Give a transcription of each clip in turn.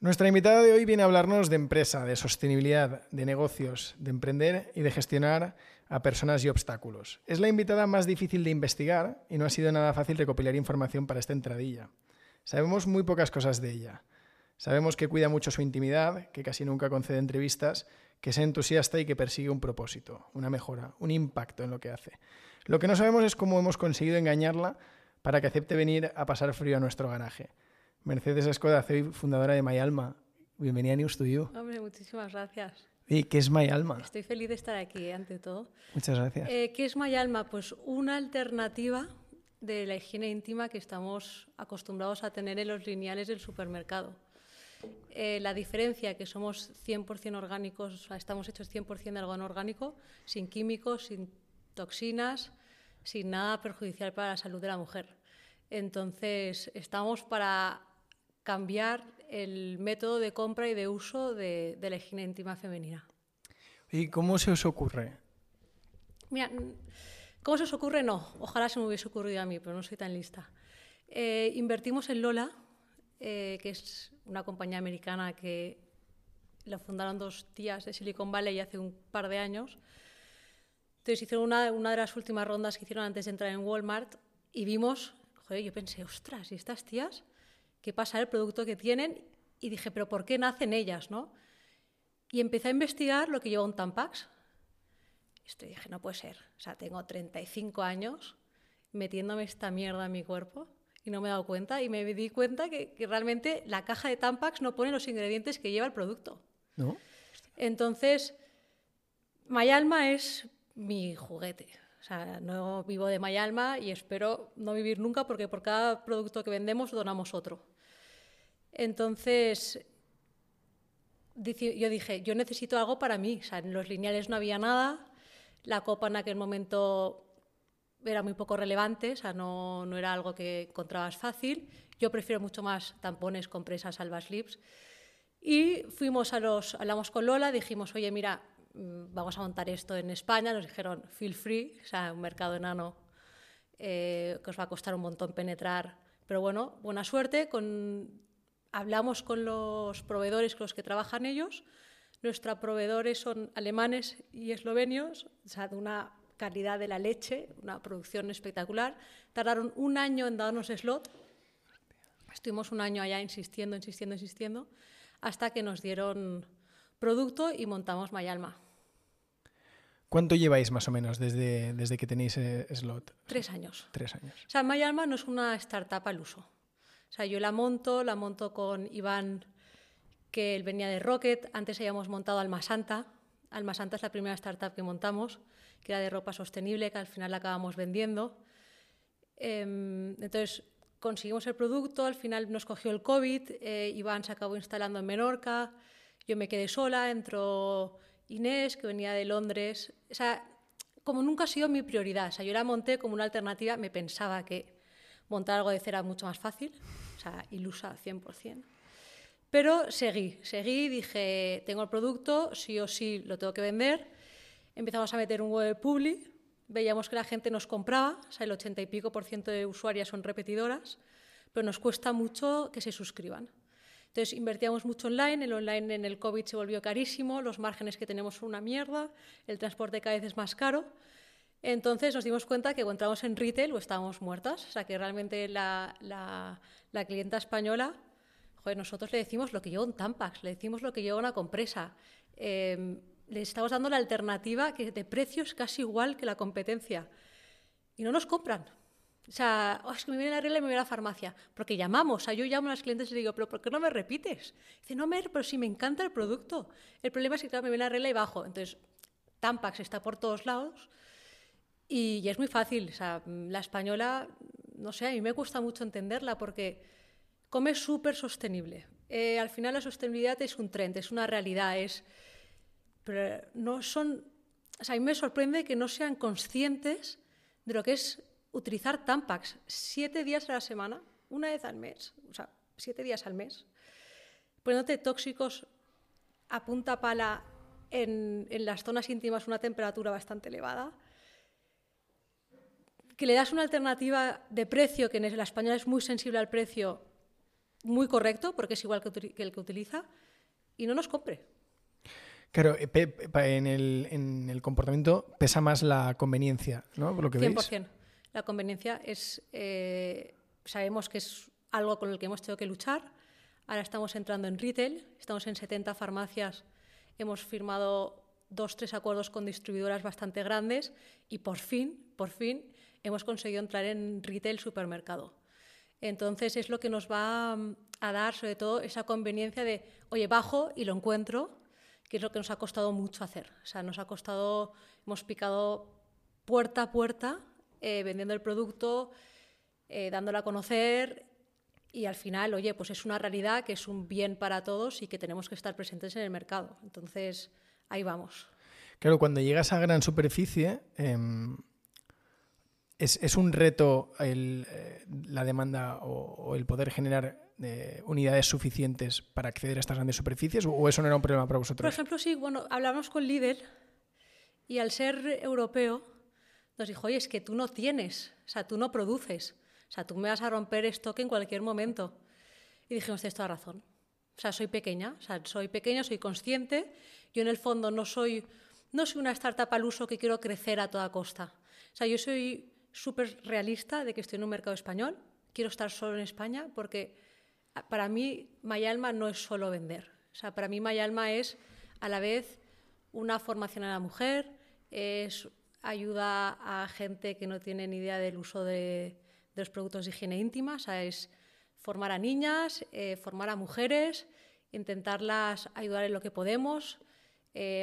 Nuestra invitada de hoy viene a hablarnos de empresa, de sostenibilidad, de negocios, de emprender y de gestionar a personas y obstáculos. Es la invitada más difícil de investigar y no ha sido nada fácil recopilar información para esta entradilla. Sabemos muy pocas cosas de ella. Sabemos que cuida mucho su intimidad, que casi nunca concede entrevistas, que es entusiasta y que persigue un propósito, una mejora, un impacto en lo que hace. Lo que no sabemos es cómo hemos conseguido engañarla para que acepte venir a pasar frío a nuestro garaje. Mercedes Escoda, CEO y fundadora de MyAlma. Bienvenida a News to You. Hombre, muchísimas gracias. ¿Y qué es MyAlma? Estoy feliz de estar aquí, ante todo. Muchas gracias. ¿Qué es MyAlma? Pues una alternativa de la higiene íntima que estamos acostumbrados a tener en los lineales del supermercado. La diferencia que somos 100% orgánicos, o sea, estamos hechos 100% de algodón orgánico, sin químicos, sin toxinas, sin nada perjudicial para la salud de la mujer. Entonces, estamos para cambiar el método de compra y de uso de la higiene íntima femenina. ¿Y cómo se os ocurre? Mira, ¿cómo se os ocurre? No, ojalá se me hubiese ocurrido a mí, pero no soy tan lista. Invertimos en Lola, que es una compañía americana que la fundaron dos tías de Silicon Valley hace un par de años. Entonces hicieron una de las últimas rondas que hicieron antes de entrar en Walmart y vimos, joder, yo pensé, ostras, ¿y estas tías qué pasa el producto que tienen? Y dije, pero ¿por qué nacen ellas, no? Y empecé a investigar lo que lleva un Tampax. Y dije, no puede ser, o sea, tengo 35 años metiéndome esta mierda en mi cuerpo. Y no me he dado cuenta, y me di cuenta que realmente la caja de Tampax no pone los ingredientes que lleva el producto. ¿No? Entonces, MyAlma es mi juguete. O sea, no vivo de MyAlma y espero no vivir nunca porque por cada producto que vendemos donamos otro. Entonces, yo dije, yo necesito algo para mí. O sea, en los lineales no había nada, la copa en aquel momento era muy poco relevante, o sea, no era algo que encontrabas fácil. Yo prefiero mucho más tampones, compresas, Alba Slips. Y fuimos hablamos con Lola, dijimos, oye, mira, vamos a montar esto en España. Nos dijeron, feel free, o sea, un mercado enano que os va a costar un montón penetrar. Pero bueno, buena suerte. Hablamos con los proveedores con los que trabajan ellos. Nuestros proveedores son alemanes y eslovenios, o sea, de una calidad de la leche, una producción espectacular. Tardaron un año en darnos slot. Estuvimos un año allá insistiendo, hasta que nos dieron producto y montamos MyAlma. ¿Cuánto lleváis más o menos desde que tenéis slot? 3 años. 3 años. O sea, MyAlma no es una startup al uso. O sea, yo la monto con Iván, que él venía de Rocket. Antes habíamos montado Alma Santa. Alma Santa es la primera startup que montamos, que era de ropa sostenible, que al final la acabamos vendiendo. Entonces, conseguimos el producto, al final nos cogió el COVID, Iván se acabó instalando en Menorca, yo me quedé sola, entró Inés, que venía de Londres. O sea, como nunca ha sido mi prioridad, o sea, yo la monté como una alternativa, me pensaba que montar algo de cero era mucho más fácil, o sea, ilusa 100%. Pero seguí, dije, tengo el producto, sí o sí lo tengo que vender. Empezamos a meter un web public, veíamos que la gente nos compraba, o sea, el 80% y pico de usuarias son repetidoras, pero nos cuesta mucho que se suscriban. Entonces invertíamos mucho online, el online en el COVID se volvió carísimo, los márgenes que tenemos son una mierda, el transporte cada vez es más caro. Entonces nos dimos cuenta que cuando entramos en retail o estábamos muertas, o sea, que realmente la clienta española, joder, nosotros le decimos lo que lleva un Tampax, le decimos lo que lleva una compresa. Le estamos dando la alternativa que de precio es casi igual que la competencia. Y no nos compran. O sea, es que me viene la regla y me voy a la farmacia. Porque llamamos, o sea, yo llamo a las clientes y le digo, ¿pero por qué no me repites? Dice, no, Mer, pero si me encanta el producto. El problema es que, claro, me viene la regla y bajo. Entonces, Tampax está por todos lados y es muy fácil. O sea, la española, no sé, a mí me cuesta mucho entenderla porque come súper sostenible. Al final la sostenibilidad es un trend, es una realidad, pero no son, o sea, a mí me sorprende que no sean conscientes de lo que es utilizar Tampax 7 días a la semana, una vez al mes, o sea, 7 días al mes, poniéndote tóxicos a punta pala en las zonas íntimas a una temperatura bastante elevada, que le das una alternativa de precio, que en la española es muy sensible al precio, muy correcto, porque es igual que el que utiliza, y no nos compre. Claro, en el comportamiento pesa más la conveniencia, ¿no? Por lo que 100%. Veis. La conveniencia es... sabemos que es algo con el que hemos tenido que luchar. Ahora estamos entrando en retail, estamos en 70 farmacias, hemos firmado 2-3 acuerdos con distribuidoras bastante grandes y por fin, hemos conseguido entrar en retail supermercado. Entonces es lo que nos va a dar, sobre todo, esa conveniencia de, oye, bajo y lo encuentro, que es lo que nos ha costado mucho hacer. O sea, nos ha costado, hemos picado puerta a puerta, vendiendo el producto, dándolo a conocer, y al final, oye, pues es una realidad que es un bien para todos y que tenemos que estar presentes en el mercado. Entonces, ahí vamos. Claro, cuando llegas a gran superficie, es un reto la demanda o el poder generar unidades suficientes para acceder a estas grandes superficies, o eso no era un problema para vosotros. Por ejemplo, sí, bueno, hablamos con Lidl y al ser europeo nos dijo, oye, es que tú no tienes, o sea, tú no produces. O sea, tú me vas a romper stock en cualquier momento. Y dijimos, tienes toda razón. O sea, soy pequeña, soy consciente. Yo en el fondo no soy una startup al uso que quiero crecer a toda costa. O sea, yo soy súper realista de que estoy en un mercado español. Quiero estar solo en España porque para mí MyAlma no es solo vender. O sea, para mí MyAlma es a la vez una formación a la mujer, es ayuda a gente que no tiene ni idea del uso de los productos de higiene íntima, o sea, es formar a niñas, formar a mujeres, intentarlas ayudar en lo que podemos,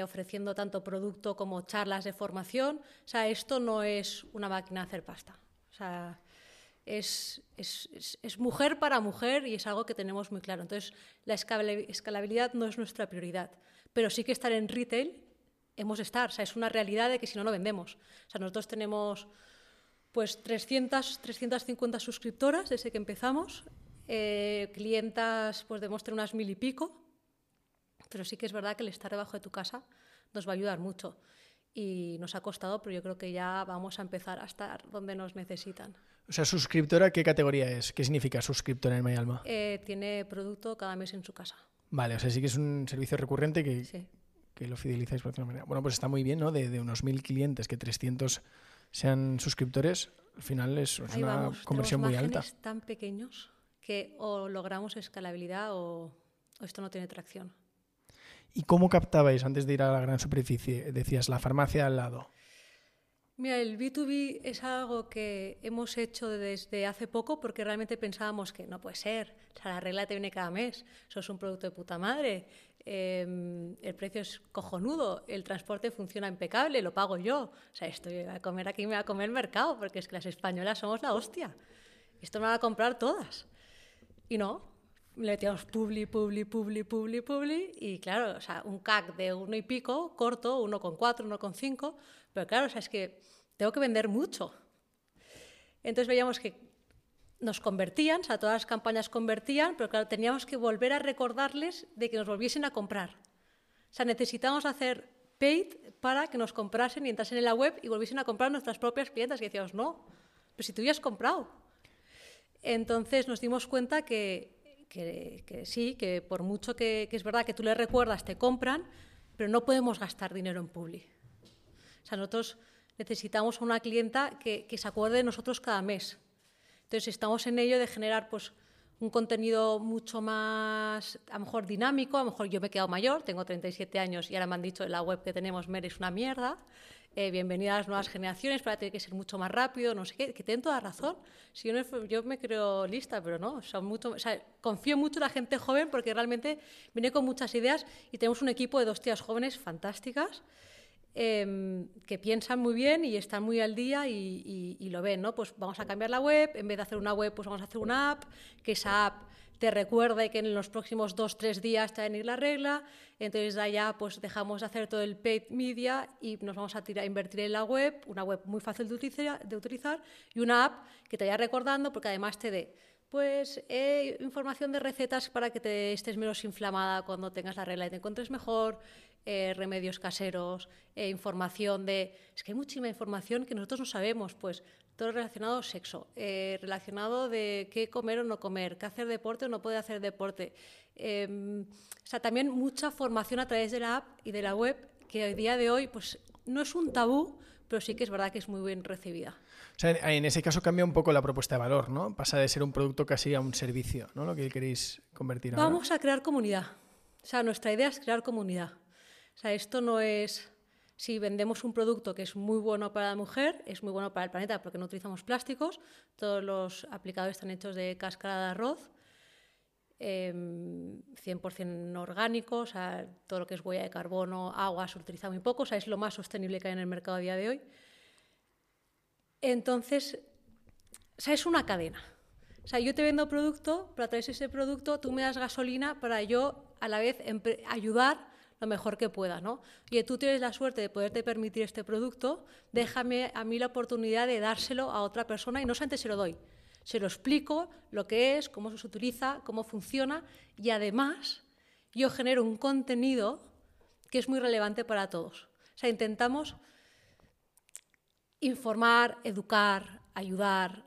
ofreciendo tanto producto como charlas de formación. O sea, esto no es una máquina de hacer pasta. O sea, es mujer para mujer y es algo que tenemos muy claro. Entonces, la escalabilidad no es nuestra prioridad, pero sí que estar en retail hemos de estar. O sea, es una realidad de que si no, no vendemos. O sea, nosotros tenemos... pues 350 suscriptoras desde que empezamos, clientas pues demuestran unas 1000 y pico, pero sí que es verdad que el estar debajo de tu casa nos va a ayudar mucho y nos ha costado, pero yo creo que ya vamos a empezar a estar donde nos necesitan. O sea, suscriptora, ¿qué categoría es? ¿Qué significa suscriptora en MyAlma? Tiene producto cada mes en su casa. Vale, o sea, sí que es un servicio recurrente que, sí, que lo fidelizáis por alguna manera. Bueno, pues está muy bien, ¿no? De unos 1000 clientes que 300... sean suscriptores, al final es una conversión muy alta. Tenemos márgenes tan pequeños que o logramos escalabilidad o esto no tiene tracción. ¿Y cómo captabais antes de ir a la gran superficie? Decías, la farmacia al lado. Mira, el B2B es algo que hemos hecho desde hace poco porque realmente pensábamos que no puede ser. O sea, la regla te viene cada mes, eso es un producto de puta madre, el precio es cojonudo, el transporte funciona impecable, lo pago yo. O sea, esto yo voy a comer aquí, me voy a comer el mercado, porque es que las españolas somos la hostia. Esto me van a comprar todas. Y no, le metíamos publi, y claro, o sea, un CAC de 1 y pico, corto, 1,4, 1,5, pero claro, o sea, es que tengo que vender mucho. Entonces veíamos que nos convertían, o sea, todas las campañas convertían, pero claro, teníamos que volver a recordarles de que nos volviesen a comprar. O sea, necesitábamos hacer paid para que nos comprasen y entrasen en la web y volviesen a comprar nuestras propias clientas. Y decíamos, no, pero si tú ya has comprado. Entonces nos dimos cuenta que sí, que por mucho que es verdad que tú les recuerdas, te compran, pero no podemos gastar dinero en publi. O sea, nosotros necesitamos a una clienta que se acuerde de nosotros cada mes. Entonces, estamos en ello de generar pues, un contenido mucho más, a lo mejor dinámico. A lo mejor yo me he quedado mayor, tengo 37 años y ahora me han dicho la web que tenemos, Mer, es una mierda. Bienvenida a las nuevas generaciones, para tener que ser mucho más rápido, no sé qué, que tienen toda razón. Si yo me creo lista, pero no. Confío mucho en la gente joven porque realmente viene con muchas ideas y tenemos un equipo de 2 tías jóvenes fantásticas. Que piensan muy bien y están muy al día y lo ven, ¿no? Pues vamos a cambiar la web, en vez de hacer una web, pues vamos a hacer una app, que esa app te recuerde que en los próximos 2-3 días te va a venir la regla, entonces allá pues dejamos de hacer todo el paid media y nos vamos a invertir en la web, una web muy fácil de utilizar y una app que te vaya recordando porque además te dé pues información de recetas para que te estés menos inflamada cuando tengas la regla y te encuentres mejor, remedios caseros, información de... Es que hay muchísima información que nosotros no sabemos, pues Todo relacionado al sexo, relacionado de qué comer o no comer, qué hacer deporte o no poder hacer deporte. O sea, también mucha formación a través de la app y de la web, que a día de hoy pues, no es un tabú, pero sí que es verdad que es muy bien recibida. O sea, en ese caso cambia un poco la propuesta de valor, ¿no? Pasa de ser un producto casi a un servicio, ¿no? Lo que queréis convertir ahora. Vamos a crear comunidad. O sea, nuestra idea es crear comunidad. O sea, esto no es... Si vendemos un producto que es muy bueno para la mujer, es muy bueno para el planeta porque no utilizamos plásticos, todos los aplicadores están hechos de cáscara de arroz, 100% orgánico, o sea, todo lo que es huella de carbono, agua se utiliza muy poco, o sea, es lo más sostenible que hay en el mercado a día de hoy. Entonces, o sea, es una cadena. O sea, yo te vendo producto, pero a través de ese producto tú me das gasolina para yo a la vez ayudar lo mejor que puedas, ¿no? Oye, tú tienes la suerte de poderte permitir este producto, déjame a mí la oportunidad de dárselo a otra persona y no solamente se lo doy, se lo explico, lo que es, cómo se utiliza, cómo funciona y además yo genero un contenido que es muy relevante para todos. O sea, intentamos informar, educar, ayudar,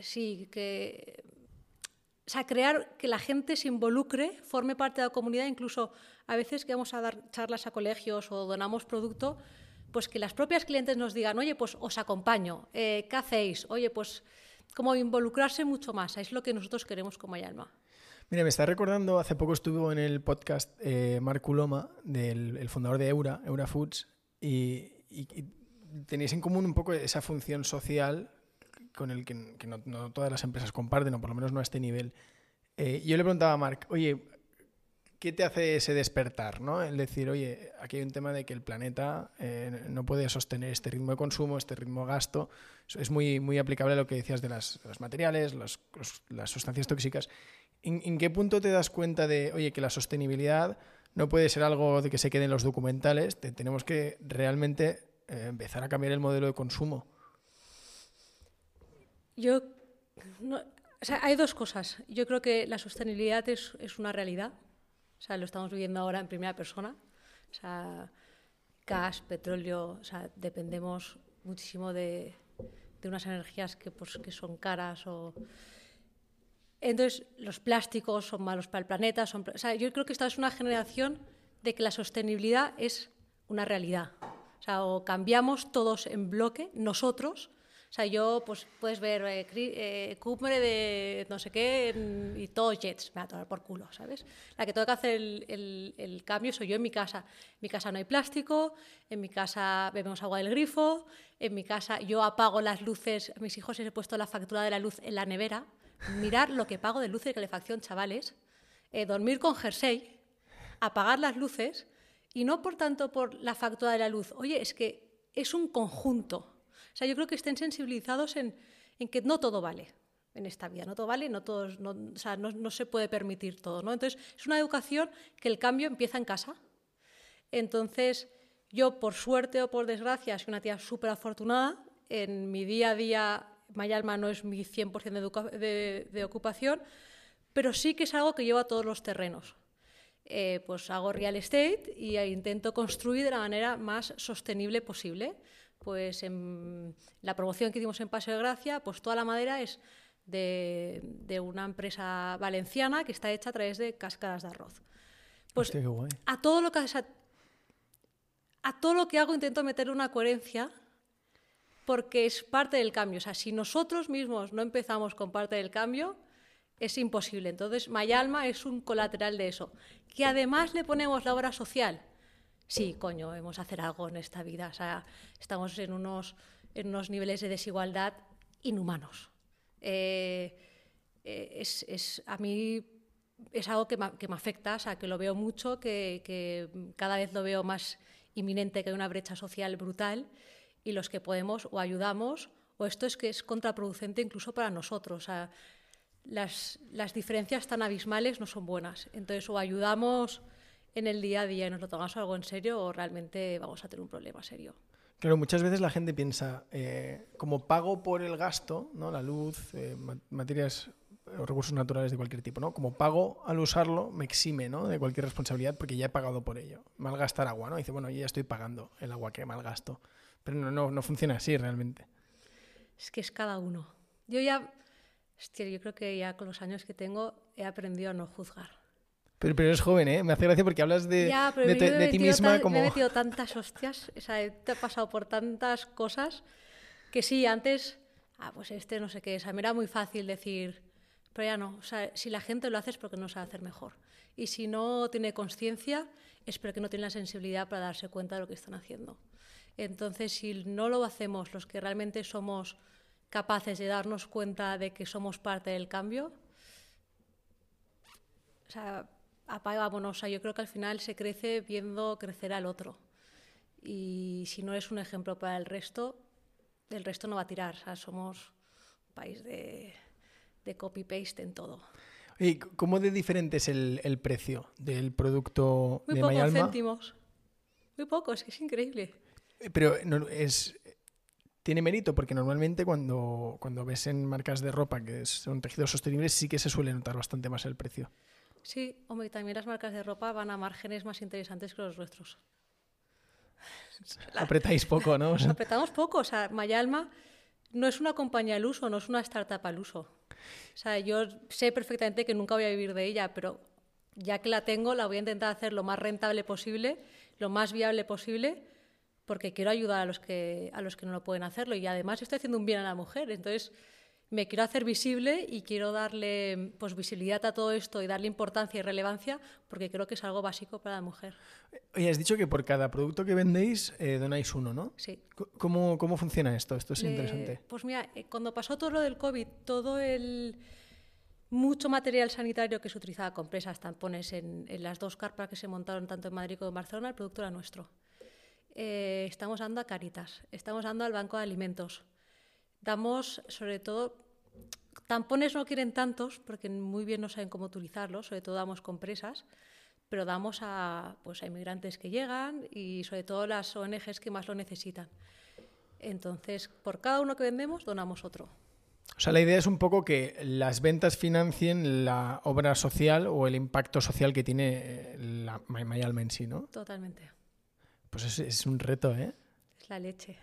sí, que... O sea, crear que la gente se involucre, forme parte de la comunidad, incluso a veces que vamos a dar charlas a colegios o donamos producto, pues que las propias clientes nos digan, oye, pues os acompaño, ¿qué hacéis? Oye, pues como involucrarse mucho más, es lo que nosotros queremos como MyAlma. Mira, me está recordando, hace poco estuvo en el podcast Marc Uloma, el fundador de Eura Foods, y tenéis en común un poco esa función social con el que no todas las empresas comparten, o por lo menos no a este nivel. Yo le preguntaba a Marc, oye, ¿qué te hace ese despertar, ¿no? El decir, oye, aquí hay un tema de que el planeta no puede sostener este ritmo de consumo, este ritmo de gasto. Es muy, muy aplicable a lo que decías de los materiales, las sustancias tóxicas. ¿En qué punto te das cuenta de, oye, que la sostenibilidad no puede ser algo de que se quede en los documentales? Tenemos que realmente empezar a cambiar el modelo de consumo. Yo, no, o sea, hay dos cosas. Yo creo que la sostenibilidad es una realidad. O sea, lo estamos viviendo ahora en primera persona. O sea, gas, petróleo, o sea, dependemos muchísimo de unas energías que, pues, que son caras. Entonces, los plásticos son malos para el planeta. O sea, yo creo que esta es una generación de que la sostenibilidad es una realidad. O sea, o cambiamos todos en bloque, nosotros. O sea, yo, pues, puedes ver cumbre de no sé qué y todos jets, me va a tomar por culo, ¿sabes? La que tengo que hacer el cambio soy yo en mi casa. En mi casa no hay plástico, en mi casa bebemos agua del grifo, en mi casa yo apago las luces, a mis hijos les he puesto la factura de la luz en la nevera. Mirad lo que pago de luces de calefacción, chavales. Dormir con jersey, apagar las luces y no por tanto por la factura de la luz. Oye, es que es un conjunto. O sea, yo creo que estén sensibilizados en que no todo vale en esta vida, no todo vale, no se puede permitir todo, ¿no? Entonces, es una educación que el cambio empieza en casa. Entonces, yo, por suerte o por desgracia, soy una tía súper afortunada. En mi día a día, MyAlma no es mi 100% de ocupación, pero sí que es algo que llevo a todos los terrenos. Pues hago real estate y intento construir de la manera más sostenible posible. Pues en la promoción que hicimos en Paseo de Gracia, pues toda la madera es de una empresa valenciana que está hecha a través de cáscaras de arroz. Pues hostia, qué guay. A todo lo que hago intento meterle una coherencia porque es parte del cambio. O sea, si nosotros mismos no empezamos con parte del cambio, es imposible. Entonces, MyAlma es un colateral de eso. Que además le ponemos la obra social. Sí, coño, hemos de hacer algo en esta vida. O sea, estamos en unos niveles de desigualdad inhumanos. A mí es algo que me afecta, o sea, que lo veo mucho, que cada vez lo veo más inminente, que hay una brecha social brutal y los que podemos o ayudamos o esto es que es contraproducente incluso para nosotros. O sea, las diferencias tan abismales no son buenas. Entonces, o ayudamos en el día a día y nos lo tomamos algo en serio o realmente vamos a tener un problema serio. Claro, muchas veces la gente piensa, como pago por el gasto, ¿no? La luz, materias o recursos naturales de cualquier tipo, ¿no? Como pago al usarlo, me exime, ¿no? De cualquier responsabilidad porque ya he pagado por ello. Malgastar agua, ¿no? Dice, bueno, yo ya estoy pagando el agua que malgasto. Pero no funciona así realmente. es que es cada uno. Yo ya, hostia, yo creo que ya con los años que tengo he aprendido a no juzgar. Pero eres joven, ¿eh? Me hace gracia porque hablas de, ya, pero de ti misma como... Me he metido tantas hostias, o sea, te ha pasado por tantas cosas que sí, antes, pues este no sé qué, o sea, me era muy fácil decir, pero ya no, o sea, si la gente lo hace es porque no sabe hacer mejor. Y si no tiene conciencia es porque no tiene la sensibilidad para darse cuenta de lo que están haciendo. Entonces, si no lo hacemos los que realmente somos capaces de darnos cuenta de que somos parte del cambio, o sea... apagámonos, o sea, yo creo que al final se crece viendo crecer al otro, y si no eres un ejemplo para el resto no va a tirar, o sea, somos un país de copy-paste en todo. ¿Y cómo de diferente es el precio del producto de MyAlma? Muy pocos céntimos, muy poco, es que es increíble. Pero no, es... tiene mérito, porque normalmente cuando ves en marcas de ropa que son tejidos sostenibles sí que se suele notar bastante más el precio. Sí, hombre, también las marcas de ropa van a márgenes más interesantes que los nuestros. Apretáis poco, ¿no? Apretamos poco. O sea, MyAlma no es una compañía al uso, no es una startup al uso. O sea, yo sé perfectamente que nunca voy a vivir de ella, pero ya que la tengo, la voy a intentar hacer lo más rentable posible, lo más viable posible, porque quiero ayudar a los que no lo pueden hacerlo. Y además estoy haciendo un bien a la mujer, entonces... me quiero hacer visible y quiero darle pues, visibilidad a todo esto y darle importancia y relevancia, porque creo que es algo básico para la mujer. Oye, has dicho que por cada producto que vendéis donáis uno, ¿no? Sí. ¿Cómo funciona esto? Esto es interesante. Pues mira, cuando pasó todo lo del COVID, todo el... mucho material sanitario que se utilizaba con presas, tampones, en las dos carpas que se montaron tanto en Madrid como en Barcelona, el producto era nuestro. Estamos dando a Caritas, estamos dando al Banco de Alimentos. Damos, sobre todo, tampones no quieren tantos porque muy bien no saben cómo utilizarlos, sobre todo damos compresas, pero damos a inmigrantes que llegan y sobre todo las ONGs que más lo necesitan. Entonces, por cada uno que vendemos, donamos otro. O sea, la idea es un poco que las ventas financien la obra social o el impacto social que tiene la MyAlma en sí, ¿no? Totalmente. Pues es un reto, ¿eh? Es la leche.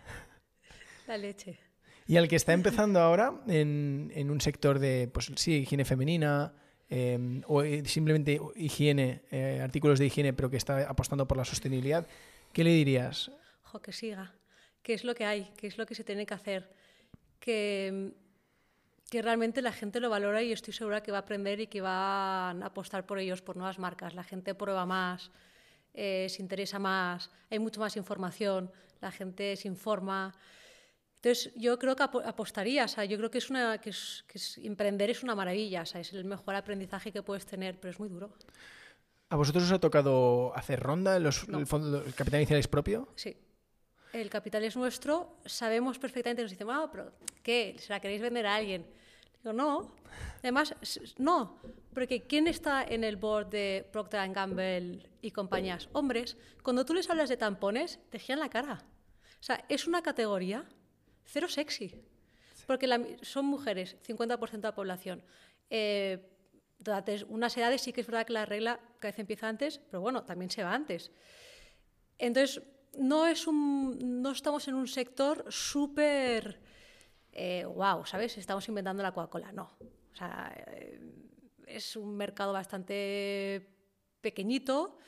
La leche. Y al que está empezando ahora en un sector de, pues sí, higiene femenina o simplemente higiene, artículos de higiene, pero que está apostando por la sostenibilidad, ¿qué le dirías? Ojo, que siga. ¿Qué es lo que hay? ¿Qué es lo que se tiene que hacer? Que realmente la gente lo valora y estoy segura que va a aprender y que van a apostar por ellos, por nuevas marcas. La gente prueba más, se interesa más, hay mucho más información, la gente se informa... Entonces, yo creo que apostaría, o sea, yo creo que emprender es una maravilla, o sea, es el mejor aprendizaje que puedes tener, pero es muy duro. ¿A vosotros os ha tocado hacer ronda? No. ¿El capital inicial es propio? Sí. El capital es nuestro, sabemos perfectamente, nos dicen, pero ¿qué? ¿Se la queréis vender a alguien? Digo, no. Además, no, porque ¿quién está en el board de Procter & Gamble y compañías? Hombres. Cuando tú les hablas de tampones, te giran la cara. O sea, es una categoría... cero sexy, porque son mujeres, 50% de la población. Unas edades sí que es verdad que la regla cada vez empieza antes, pero bueno, también se va antes. Entonces, no estamos en un sector súper wow, ¿sabes? Estamos inventando la Coca-Cola, no. O sea, es un mercado bastante pequeñito,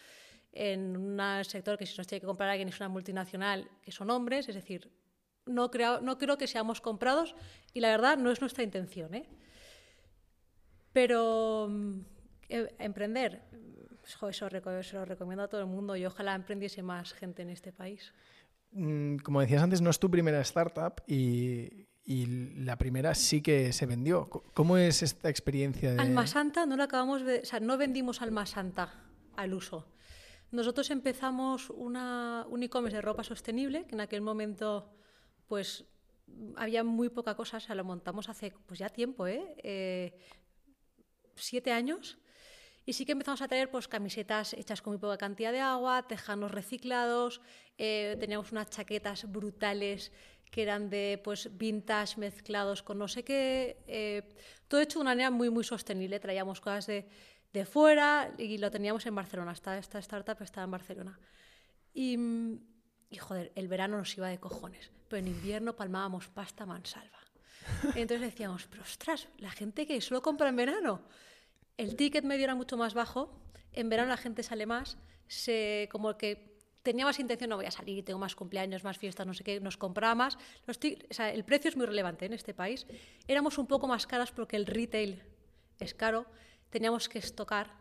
en un sector que si nos tiene que comprar alguien es una multinacional, que son hombres, es decir... No creo que seamos comprados y la verdad no es nuestra intención, ¿eh? Pero emprender, se lo recomiendo a todo el mundo y ojalá emprendiese más gente en este país. Como decías antes, no es tu primera startup y la primera sí que se vendió. ¿Cómo es esta experiencia de...? Alma Santa no la acabamos de... O sea, no vendimos Alma Santa al uso. Nosotros empezamos un e-commerce de ropa sostenible que en aquel momento... pues había muy poca cosa, o sea, lo montamos hace pues ya tiempo, 7 años, y sí que empezamos a traer pues, camisetas hechas con muy poca cantidad de agua, tejanos reciclados, teníamos unas chaquetas brutales que eran de pues, vintage mezclados con no sé qué, todo hecho de una manera muy, muy sostenible, traíamos cosas de fuera y lo teníamos en Barcelona, esta startup estaba en Barcelona. Y joder, el verano nos iba de cojones, pero en invierno palmábamos pasta mansalva. Entonces decíamos, pero ostras, la gente que solo compra en verano. El ticket medio era mucho más bajo, en verano la gente sale más, como que tenía más intención, no voy a salir, tengo más cumpleaños, más fiestas, no sé qué, nos compraba más. El precio es muy relevante en este país. Éramos un poco más caras porque el retail es caro, teníamos que estocar.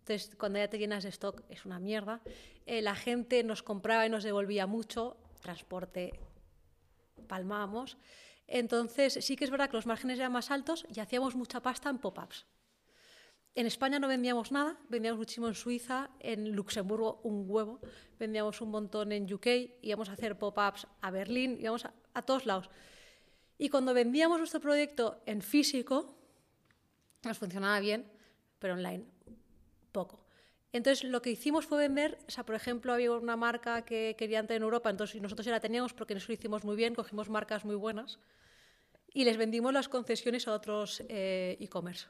Entonces, cuando ya te llenas de stock, es una mierda. La gente nos compraba y nos devolvía mucho. Transporte, palmábamos. Entonces, sí que es verdad que los márgenes eran más altos y hacíamos mucha pasta en pop-ups. En España no vendíamos nada, vendíamos muchísimo en Suiza, en Luxemburgo un huevo, vendíamos un montón en UK, íbamos a hacer pop-ups a Berlín, íbamos a todos lados. Y cuando vendíamos nuestro proyecto en físico, nos funcionaba bien, pero online poco. Entonces, lo que hicimos fue vender, o sea, por ejemplo, había una marca que quería entrar en Europa, entonces nosotros ya la teníamos porque nosotros lo hicimos muy bien, cogimos marcas muy buenas y les vendimos las concesiones a otros e-commerce.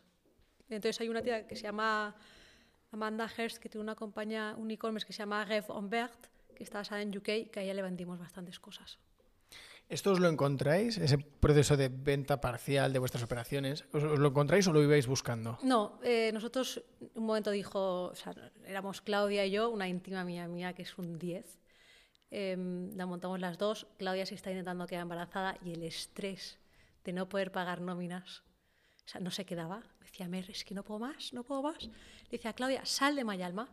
Entonces, hay una tía que se llama Amanda Hearst, que tiene una compañía, un e-commerce que se llama Rêve en Vert, que está basada en UK, que a ella le vendimos bastantes cosas. ¿Esto os lo encontráis, ese proceso de venta parcial de vuestras operaciones? ¿Os lo encontráis o lo ibais buscando? No, nosotros un momento dijo, o sea, éramos Claudia y yo, una íntima mía que es un 10, la montamos las dos, Claudia se está intentando quedar embarazada y el estrés de no poder pagar nóminas, o sea, no se quedaba, decía, Mer, es que no puedo más, le decía a Claudia, sal de MyAlma,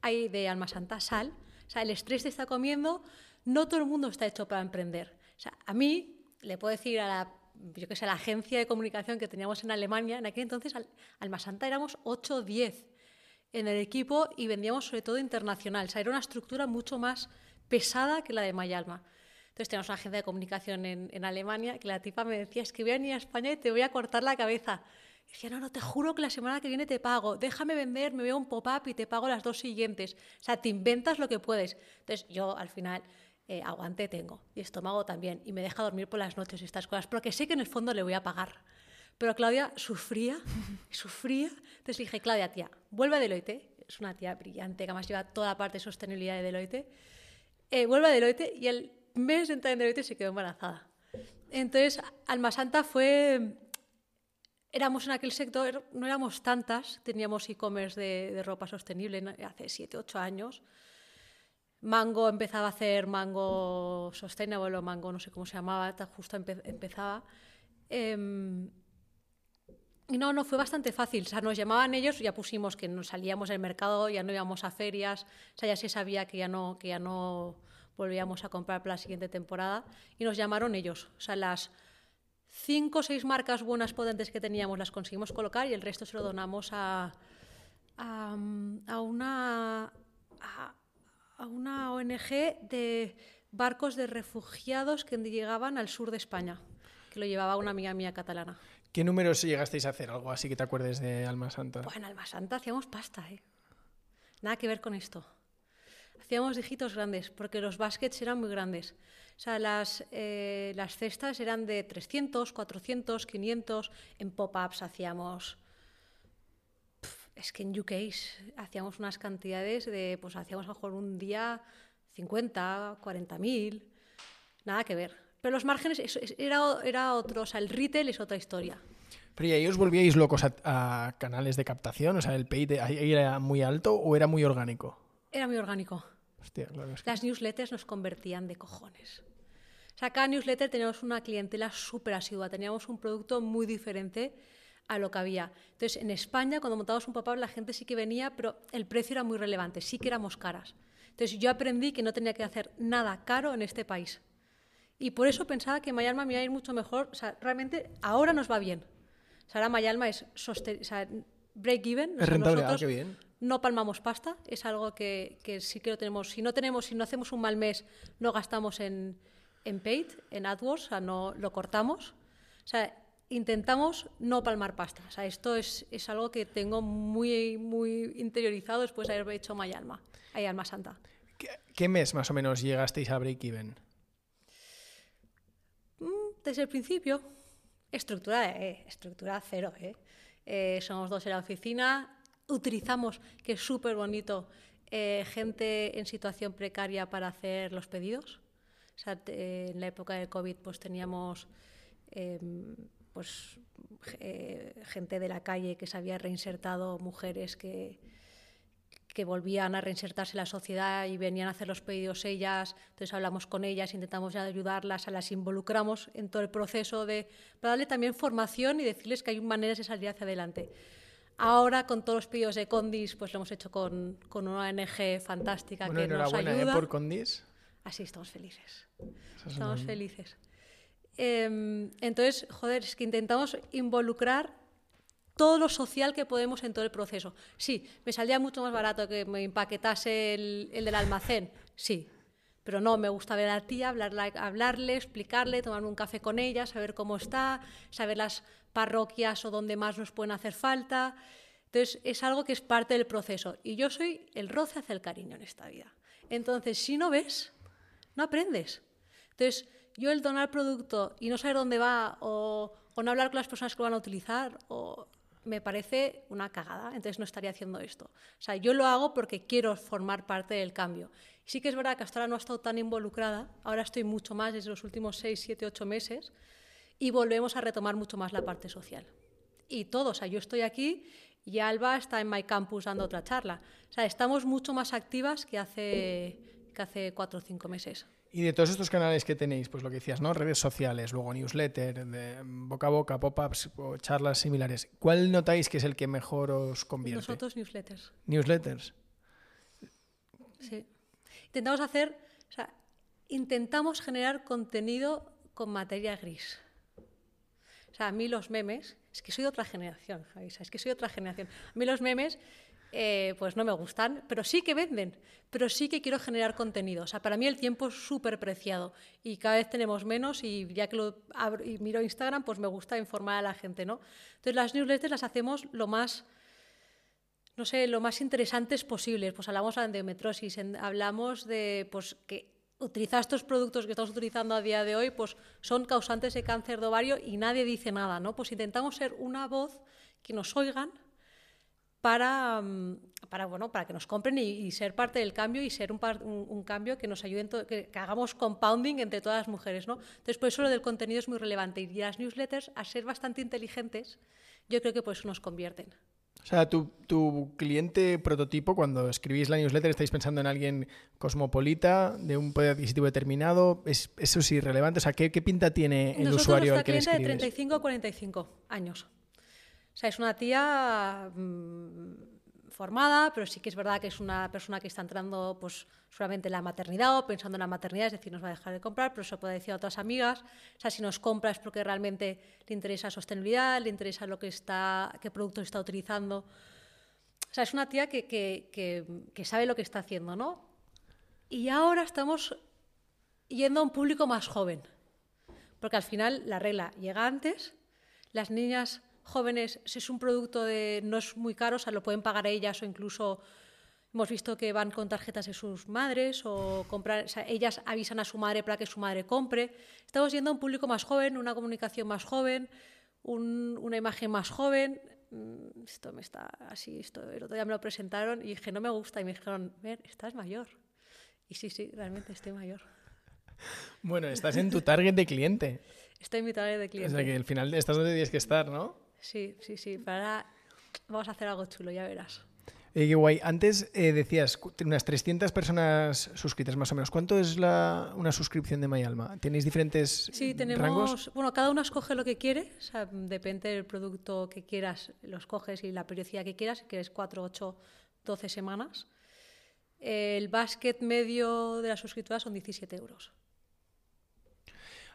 ahí de Alma Santa, sal, o sea, el estrés te está comiendo, no todo el mundo está hecho para emprender. O sea, a mí le puedo decir a la agencia de comunicación que teníamos en Alemania, en aquel entonces Alma Santa éramos 8 o 10 en el equipo y vendíamos sobre todo internacional. O sea, era una estructura mucho más pesada que la de MyAlma. Entonces teníamos una agencia de comunicación en Alemania que la tipa me decía, es que voy a venir a España y te voy a cortar la cabeza. Y decía, no, te juro que la semana que viene te pago, déjame vender, me veo un pop-up y te pago las dos siguientes. O sea, te inventas lo que puedes. Entonces yo al final... aguante tengo, y estómago también, y me deja dormir por las noches y estas cosas, porque sé que en el fondo le voy a pagar. Pero Claudia sufría. Entonces le dije, Claudia, tía, vuelve a Deloitte, es una tía brillante que además lleva toda la parte de sostenibilidad de Deloitte, vuelve a Deloitte, y el mes de entrar en Deloitte se quedó embarazada. Entonces, Alma Santa fue... Éramos en aquel sector, no éramos tantas, teníamos e-commerce de ropa sostenible hace 7 u 8 años, Mango empezaba a hacer Mango Sustainable o Mango, no sé cómo se llamaba, justo empezaba. Y no, fue bastante fácil. O sea, nos llamaban ellos, ya pusimos que nos salíamos del mercado, ya no íbamos a ferias, o sea, ya se sabía que ya no volvíamos a comprar para la siguiente temporada. Y nos llamaron ellos. O sea, las 5 o 6 marcas buenas potentes que teníamos las conseguimos colocar y el resto se lo donamos a una ONG de barcos de refugiados que llegaban al sur de España, que lo llevaba una amiga mía catalana. ¿Qué números llegasteis a hacer? Algo así que te acuerdes de Alma Santa. Bueno, en Alma Santa hacíamos pasta, ¿eh? Nada que ver con esto. Hacíamos dígitos grandes, porque los baskets eran muy grandes. O sea, las cestas eran de 300, 400, 500. En pop-ups hacíamos... Es que en UK hacíamos unas cantidades de, pues hacíamos a lo mejor un día 50, 40.000, nada que ver. Pero los márgenes era otro, o sea, el retail es otra historia. Pero ¿y ahí os volvíais locos a canales de captación? O sea, ¿el PI era muy alto o era muy orgánico? Era muy orgánico. Hostia, claro, es que... Las newsletters nos convertían de cojones. O sea, cada newsletter teníamos una clientela súper asidua, teníamos un producto muy diferente a lo que había. Entonces, en España, cuando montábamos un pop-up, la gente sí que venía, pero el precio era muy relevante, sí que éramos caras. Entonces, yo aprendí que no tenía que hacer nada caro en este país. Y por eso pensaba que MyAlma me iba a ir mucho mejor. O sea, realmente, ahora nos va bien. O sea, ahora MyAlma es break-even. Es rentable, nosotros qué bien. No palmamos pasta, es algo que sí que lo tenemos. Si no hacemos un mal mes, no gastamos en paid, en AdWords, o sea, no lo cortamos. O sea, intentamos no palmar pasta. O sea, esto es algo que tengo muy, muy interiorizado después de haber hecho MyAlma, Alma Santa. ¿Qué mes más o menos llegasteis a break-even? Desde el principio. Estructura cero. Somos 2 en la oficina. Utilizamos, que es súper bonito, gente en situación precaria para hacer los pedidos. O sea, en la época del COVID pues teníamos... gente de la calle que se había reinsertado, mujeres que volvían a reinsertarse en la sociedad y venían a hacer los pedidos ellas. Entonces hablamos con ellas, intentamos ayudarlas, las involucramos en todo el proceso para darle también formación y decirles que hay maneras de salir hacia adelante. Ahora, con todos los pedidos de Condis, pues lo hemos hecho con una ONG fantástica que nos ayuda. Enhorabuena por Condis. Así estamos felices. Estamos felices. Entonces, es que intentamos involucrar todo lo social que podemos en todo el proceso. Sí, me salía mucho más barato que me empaquetase el del almacén, sí, pero no, me gusta ver a la tía, hablarle, explicarle, tomarme un café con ella, saber cómo está, saber las parroquias o dónde más nos pueden hacer falta. Entonces, es algo que es parte del proceso. Y yo soy el roce hacia el cariño en esta vida. Entonces, si no ves, no aprendes. Entonces, yo el donar producto y no saber dónde va o no hablar con las personas que lo van a utilizar me parece una cagada, entonces no estaría haciendo esto. O sea, yo lo hago porque quiero formar parte del cambio. Sí que es verdad que hasta ahora no he estado tan involucrada, ahora estoy mucho más desde los últimos 6, 7, 8 meses y volvemos a retomar mucho más la parte social. Y todos, o sea, yo estoy aquí y Alba está en My Campus dando otra charla. O sea, estamos mucho más activas que hace 4 o 5 meses. Y de todos estos canales que tenéis, pues lo que decías, ¿no? Redes sociales, luego newsletter, de boca a boca, pop-ups o charlas similares. ¿Cuál notáis que es el que mejor os convierte? Nosotros newsletters. ¿Newsletters? Sí. Intentamos intentamos generar contenido con materia gris. O sea, a mí los memes, es que soy de otra generación, Javi, es que soy de otra generación. A mí los memes... pues no me gustan, pero sí que venden, pero sí que quiero generar contenido. O sea, para mí el tiempo es súper preciado y cada vez tenemos menos y ya que lo abro y miro Instagram, pues me gusta informar a la gente, ¿no? Entonces las newsletters las hacemos lo más interesantes posibles. Pues hablamos de endometriosis, hablamos de que utilizar estos productos que estamos utilizando a día de hoy, pues son causantes de cáncer de ovario y nadie dice nada, ¿no? Pues intentamos ser una voz que nos oigan, para que nos compren y ser parte del cambio y ser un cambio que nos ayude, que hagamos compounding entre todas las mujeres, ¿no? Entonces, por eso lo del contenido es muy relevante. Y las newsletters, a ser bastante inteligentes, yo creo que por eso nos convierten. O sea, tu cliente prototipo, cuando escribís la newsletter, estáis pensando en alguien cosmopolita, de un poder adquisitivo determinado. Eso es irrelevante. O sea, ¿qué pinta tiene el usuario al que le escribes? Nuestra cliente de 35 a 45 años. O sea, es una tía formada, pero sí que es verdad que es una persona que está entrando solamente en la maternidad o pensando en la maternidad, es decir, nos va a dejar de comprar, pero eso puede decir a otras amigas. O sea, si nos compra es porque realmente le interesa sostenibilidad, le interesa qué productos está utilizando. O sea, es una tía que sabe lo que está haciendo, ¿no? Y ahora estamos yendo a un público más joven, porque al final la regla llega antes, las niñas... jóvenes, si es un producto no es muy caro, o sea, lo pueden pagar ellas o incluso hemos visto que van con tarjetas de sus madres o comprar, o sea, ellas avisan a su madre para que su madre compre. Estamos yendo a un público más joven, una comunicación más joven, una imagen más joven. Esto me está así, el otro día me lo presentaron y dije, no me gusta, y me dijeron, Mer, estás mayor. Y sí, realmente estoy mayor. Bueno, estás en tu target de cliente. Estoy en mi target de cliente. O sea que al final estás donde tienes que estar, ¿no? Sí, para... vamos a hacer algo chulo, ya verás. Qué guay. Antes decías, unas 300 personas suscritas más o menos. ¿Cuánto es una suscripción de MyAlma? ¿Tenéis diferentes rangos? Bueno, cada una escoge lo que quiere. O sea, depende del producto que quieras, los coges y la periodicidad que quieras. Si quieres 4, 8, 12 semanas. El basket medio de las suscriptoras son 17 euros.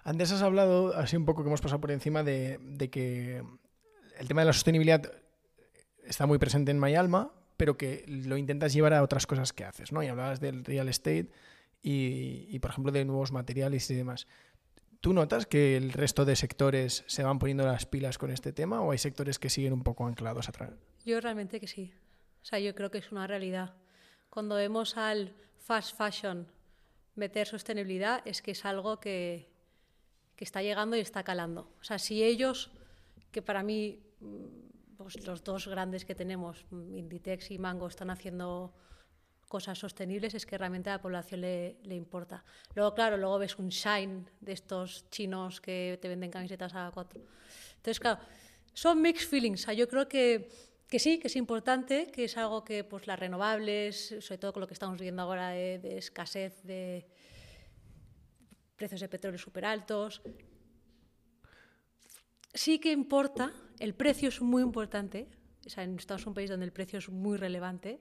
Antes has hablado, así un poco que hemos pasado por encima, de que el tema de la sostenibilidad está muy presente en MyAlma, pero que lo intentas llevar a otras cosas que haces, ¿no? Y hablabas del real estate y, por ejemplo, de nuevos materiales y demás. ¿Tú notas que el resto de sectores se van poniendo las pilas con este tema o hay sectores que siguen un poco anclados atrás? Yo realmente que sí. O sea, yo creo que es una realidad. Cuando vemos al fast fashion meter sostenibilidad es que es algo que está llegando y está calando. O sea, si ellos, que para mí los dos grandes que tenemos, Inditex y Mango, están haciendo cosas sostenibles es que realmente a la población le importa. Luego, claro, luego ves un Shine de estos chinos que te venden camisetas a 4. Entonces, claro, son mixed feelings. O sea, yo creo que sí, que es importante, que es algo que pues, las renovables, sobre todo con lo que estamos viviendo ahora de escasez de precios de petróleo súper altos, sí que importa, el precio es muy importante, o sea, estamos en un país donde el precio es muy relevante,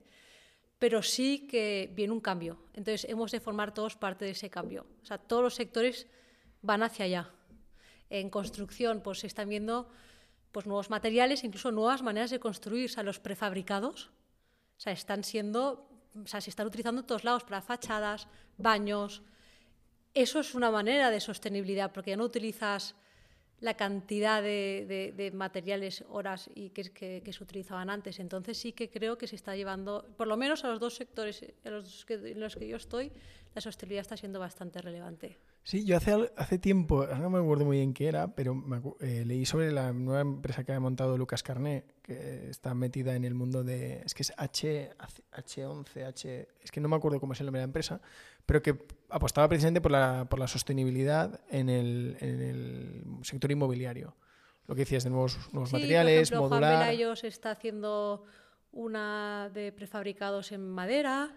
pero sí que viene un cambio, entonces hemos de formar todos parte de ese cambio, o sea, todos los sectores van hacia allá. En construcción pues se están viendo pues, nuevos materiales, incluso nuevas maneras de construir, o sea, los prefabricados, o sea, están siendo, o sea, se están utilizando en todos lados para fachadas, baños. Eso es una manera de sostenibilidad, porque ya no utilizas la cantidad de materiales, horas y que se utilizaban antes. Entonces sí que creo que se está llevando, por lo menos a los dos sectores en los que yo estoy, la sostenibilidad está siendo bastante relevante. Sí, yo hace tiempo, no me acuerdo muy bien qué era, pero leí sobre la nueva empresa que ha montado Lucas Carné, que está metida en el mundo de... Es que es H11, es que no me acuerdo cómo es el nombre de la empresa, pero que apostaba precisamente por la sostenibilidad en el sector inmobiliario. Lo que decías de nuevos materiales, por ejemplo, modular... Juan Velayos está haciendo una de prefabricados en madera...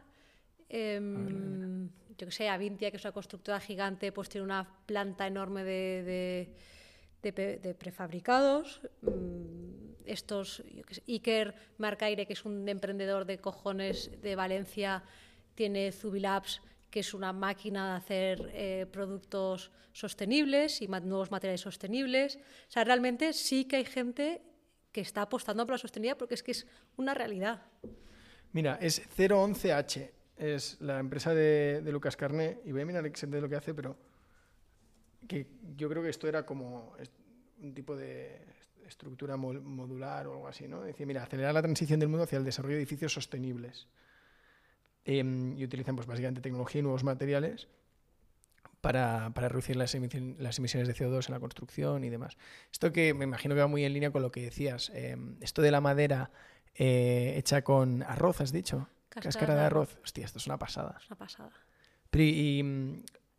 yo que sé, Avintia, que es una constructora gigante, pues tiene una planta enorme de prefabricados. Estos, yo que sé, Iker Marcaire, que es un emprendedor de cojones de Valencia, tiene Zubilabs, que es una máquina de hacer productos sostenibles y nuevos materiales sostenibles. O sea, realmente sí que hay gente que está apostando por la sostenibilidad porque es que es una realidad. Mira, es 011H. Es la empresa de Lucas Carné, y voy a mirar exactamente lo que hace, pero que yo creo que esto era como un tipo de estructura modular o algo así, ¿no? Decía, mira, acelerar la transición del mundo hacia el desarrollo de edificios sostenibles. Y utilizan pues, básicamente tecnología y nuevos materiales para reducir las emisiones de CO2 en la construcción y demás. Esto que me imagino que va muy en línea con lo que decías, esto de la madera hecha con arroz, ¿has dicho? Cáscara de arroz. Hostia, esto es una pasada. Es una pasada. Pero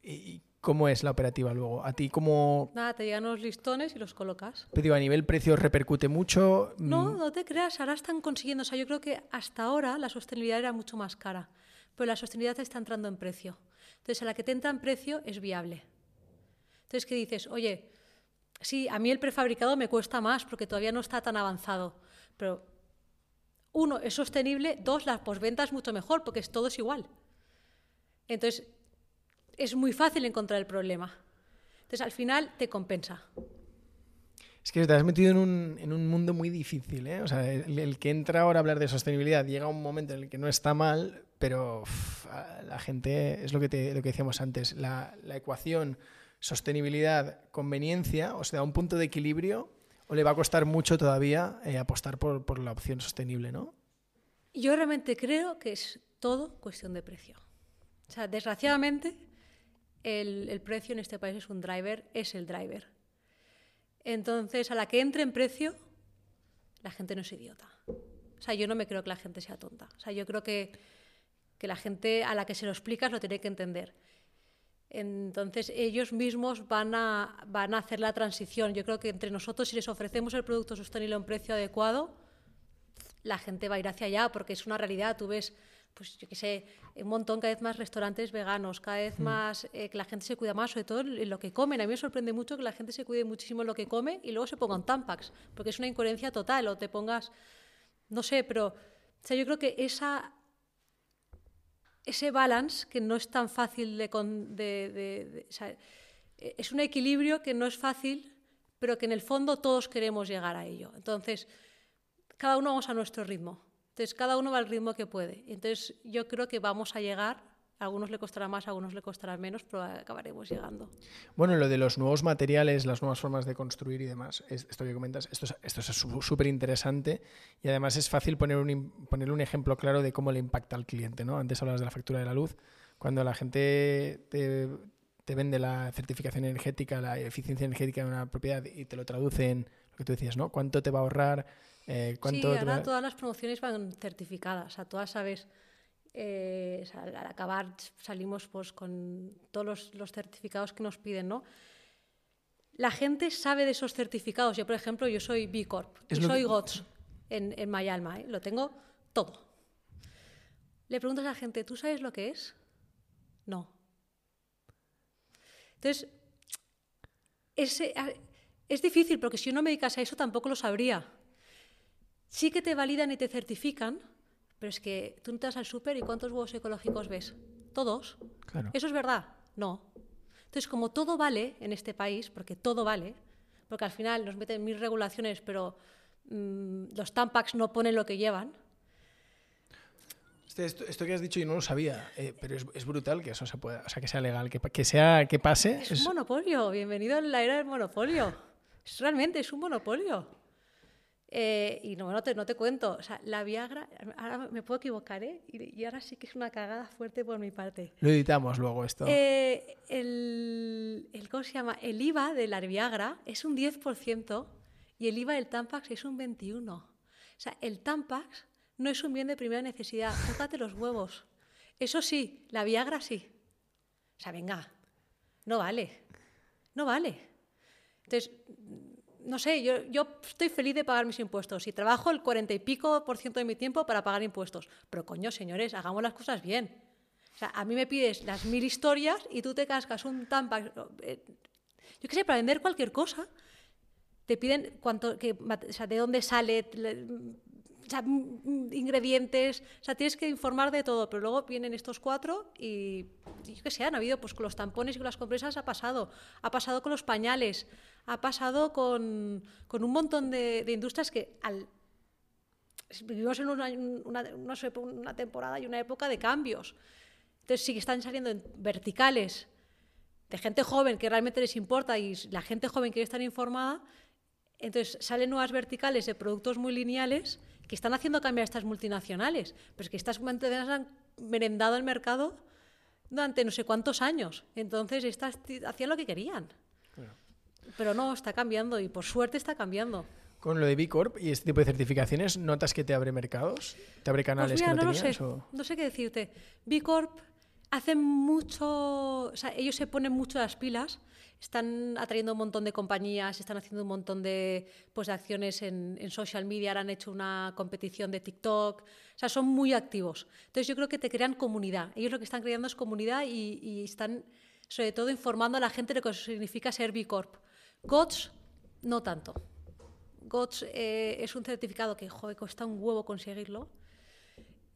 ¿y cómo es la operativa luego? ¿A ti cómo...? Nada, te llegan los listones y los colocas. Pero digo, ¿a nivel precio repercute mucho? No, no te creas, ahora están consiguiendo... O sea, yo creo que hasta ahora la sostenibilidad era mucho más cara, pero la sostenibilidad te está entrando en precio. Entonces, a la que te entra en precio es viable. Entonces, ¿qué dices? Oye, sí, a mí el prefabricado me cuesta más porque todavía no está tan avanzado, pero... Uno, es sostenible. Dos, la posventa es mucho mejor porque todo es igual. Entonces, es muy fácil encontrar el problema. Entonces, al final, te compensa. Es que te has metido en un mundo muy difícil, ¿eh? O sea, el que entra ahora a hablar de sostenibilidad llega un momento en el que no está mal, pero la gente, es lo que decíamos antes, la ecuación sostenibilidad-conveniencia, o sea, un punto de equilibrio, ¿o le va a costar mucho todavía apostar por la opción sostenible, no? Yo realmente creo que es todo cuestión de precio. O sea, desgraciadamente, el precio en este país es un driver, es el driver. Entonces, a la que entre en precio, la gente no es idiota. O sea, yo no me creo que la gente sea tonta. O sea, yo creo que la gente a la que se lo explicas lo tiene que entender. Entonces ellos mismos van a hacer la transición. Yo creo que entre nosotros, si les ofrecemos el producto sostenible a un precio adecuado, la gente va a ir hacia allá porque es una realidad. Tú ves, pues yo qué sé, un montón, cada vez más restaurantes veganos, cada vez más que la gente se cuida más, sobre todo en lo que comen. A mí me sorprende mucho que la gente se cuide muchísimo en lo que come y luego se pongan Tampax, porque es una incoherencia total, o te pongas, no sé, pero o sea, yo creo que ese balance que no es tan fácil o sea, es un equilibrio que no es fácil, pero que en el fondo todos queremos llegar a ello. Entonces, cada uno vamos a nuestro ritmo. Entonces, cada uno va al ritmo que puede. Entonces, yo creo que vamos a llegar. A algunos le costará más, a algunos le costará menos, pero acabaremos llegando. Bueno, lo de los nuevos materiales, las nuevas formas de construir y demás, esto que comentas, esto es súper interesante y además es fácil poner un ejemplo claro de cómo le impacta al cliente, ¿no? Antes hablabas de la factura de la luz. Cuando la gente te vende la certificación energética, la eficiencia energética de una propiedad y te lo traduce en lo que tú decías, ¿no? ¿Cuánto te va a ahorrar? Sí, ahora todas las promociones van certificadas, o sea, todas sabes... al acabar salimos pues con todos los certificados que nos piden, ¿no? La gente sabe de esos certificados. Yo, por ejemplo, yo soy B Corp, yo soy GOTS en MyAlma, ¿eh? Lo tengo todo. Le preguntas a la gente, ¿tú sabes lo que es? No. Entonces, es difícil, porque si yo no me dedicase a eso tampoco lo sabría. Sí que te validan y te certifican, pero es que tú entras al súper y ¿cuántos huevos ecológicos ves? Todos. Claro. ¿Eso es verdad? No. Entonces, como todo vale en este país, porque todo vale, porque al final nos meten mil regulaciones, pero los Tampax no ponen lo que llevan. Esto que has dicho yo no lo sabía, pero es brutal que eso se pueda, o sea, que sea legal, que pase. Es un monopolio, bienvenido en la era del monopolio. Realmente es un monopolio. Y no te cuento, o sea, la Viagra, ahora me puedo equivocar, ¿eh? Y ahora sí que es una cagada fuerte por mi parte. Lo editamos luego esto. ¿Cómo se llama? El IVA de la Viagra es un 10% y el IVA del Tampax es un 21%. O sea, el Tampax no es un bien de primera necesidad, tócate los huevos. Eso sí, la Viagra sí. O sea, venga, no vale, no vale. Entonces, no sé, yo estoy feliz de pagar mis impuestos y trabajo el 40 y pico % de mi tiempo para pagar impuestos. Pero coño, señores, hagamos las cosas bien. O sea, a mí me pides las mil historias y tú te cascas un Tampax. Yo qué sé, para vender cualquier cosa, te piden de dónde sale, o sea, ingredientes, o sea, tienes que informar de todo, pero luego vienen estos cuatro y yo qué sé, han habido pues con los tampones y con las compresas ha pasado con los pañales, ha pasado con un montón de industrias que vivimos en una temporada y una época de cambios. Entonces sí que están saliendo en verticales de gente joven que realmente les importa y la gente joven quiere estar informada, entonces salen nuevas verticales de productos muy lineales que están haciendo cambiar estas multinacionales, pero es que estas multinacionales han merendado el mercado durante no sé cuántos años, entonces estas hacían lo que querían. Claro. Pero no, está cambiando y por suerte está cambiando. Con lo de B Corp y este tipo de certificaciones, ¿notas que te abre mercados? ¿Te abre canales pues mira, que no tenías? No sé qué decirte. B Corp hacen mucho, o sea, ellos se ponen mucho las pilas, están atrayendo un montón de compañías, están haciendo un montón de acciones en social media, ahora han hecho una competición de TikTok, o sea, son muy activos. Entonces yo creo que te crean comunidad, ellos lo que están creando es comunidad y están sobre todo informando a la gente de lo que significa ser B Corp. GOTS no tanto, GOTS es un certificado que joder, cuesta un huevo conseguirlo,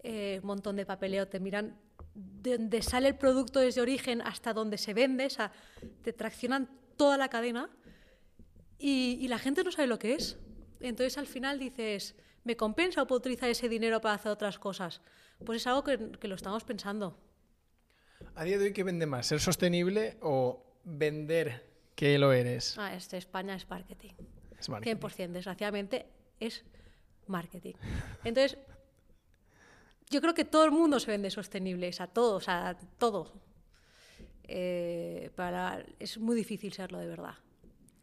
un montón de papeleo, te miran donde sale el producto desde origen hasta donde se vende, o sea, te traccionan toda la cadena y la gente no sabe lo que es. Entonces, al final dices, ¿me compensa o puedo utilizar ese dinero para hacer otras cosas? Pues es algo que lo estamos pensando. A día de hoy, ¿qué vende más? ¿Ser sostenible o vender que lo eres? España es marketing. Es marketing. 100%, desgraciadamente, es marketing. Entonces, yo creo que todo el mundo se vende sostenible, a todo. Es muy difícil serlo de verdad.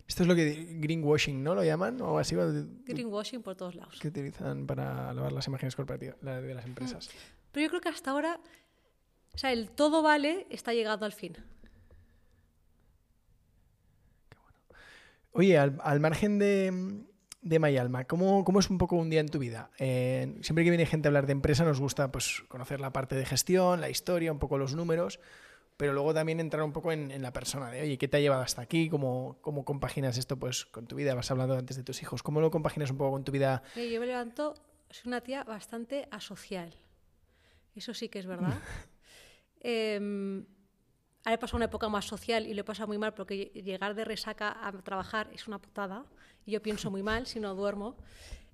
Esto es lo que greenwashing, ¿no? ¿Lo llaman? O así. Greenwashing por todos lados. Que utilizan para lavar las imágenes corporativas de las empresas. Pero yo creo que hasta ahora, o sea, el todo vale está llegando al fin. Qué bueno. Oye, al margen de MyAlma, ¿cómo es un poco un día en tu vida? Siempre que viene gente a hablar de empresa nos gusta pues, conocer la parte de gestión, la historia, un poco los números, pero luego también entrar un poco en la persona de, oye, ¿qué te ha llevado hasta aquí? ¿Cómo compaginas esto pues, con tu vida? Vas hablando antes de tus hijos. ¿Cómo lo compaginas un poco con tu vida? Yo me levanto, soy una tía bastante asocial. Eso sí que es verdad. Ahora he pasado una época más social y lo he pasado muy mal porque llegar de resaca a trabajar es una putada y yo pienso muy mal si no duermo.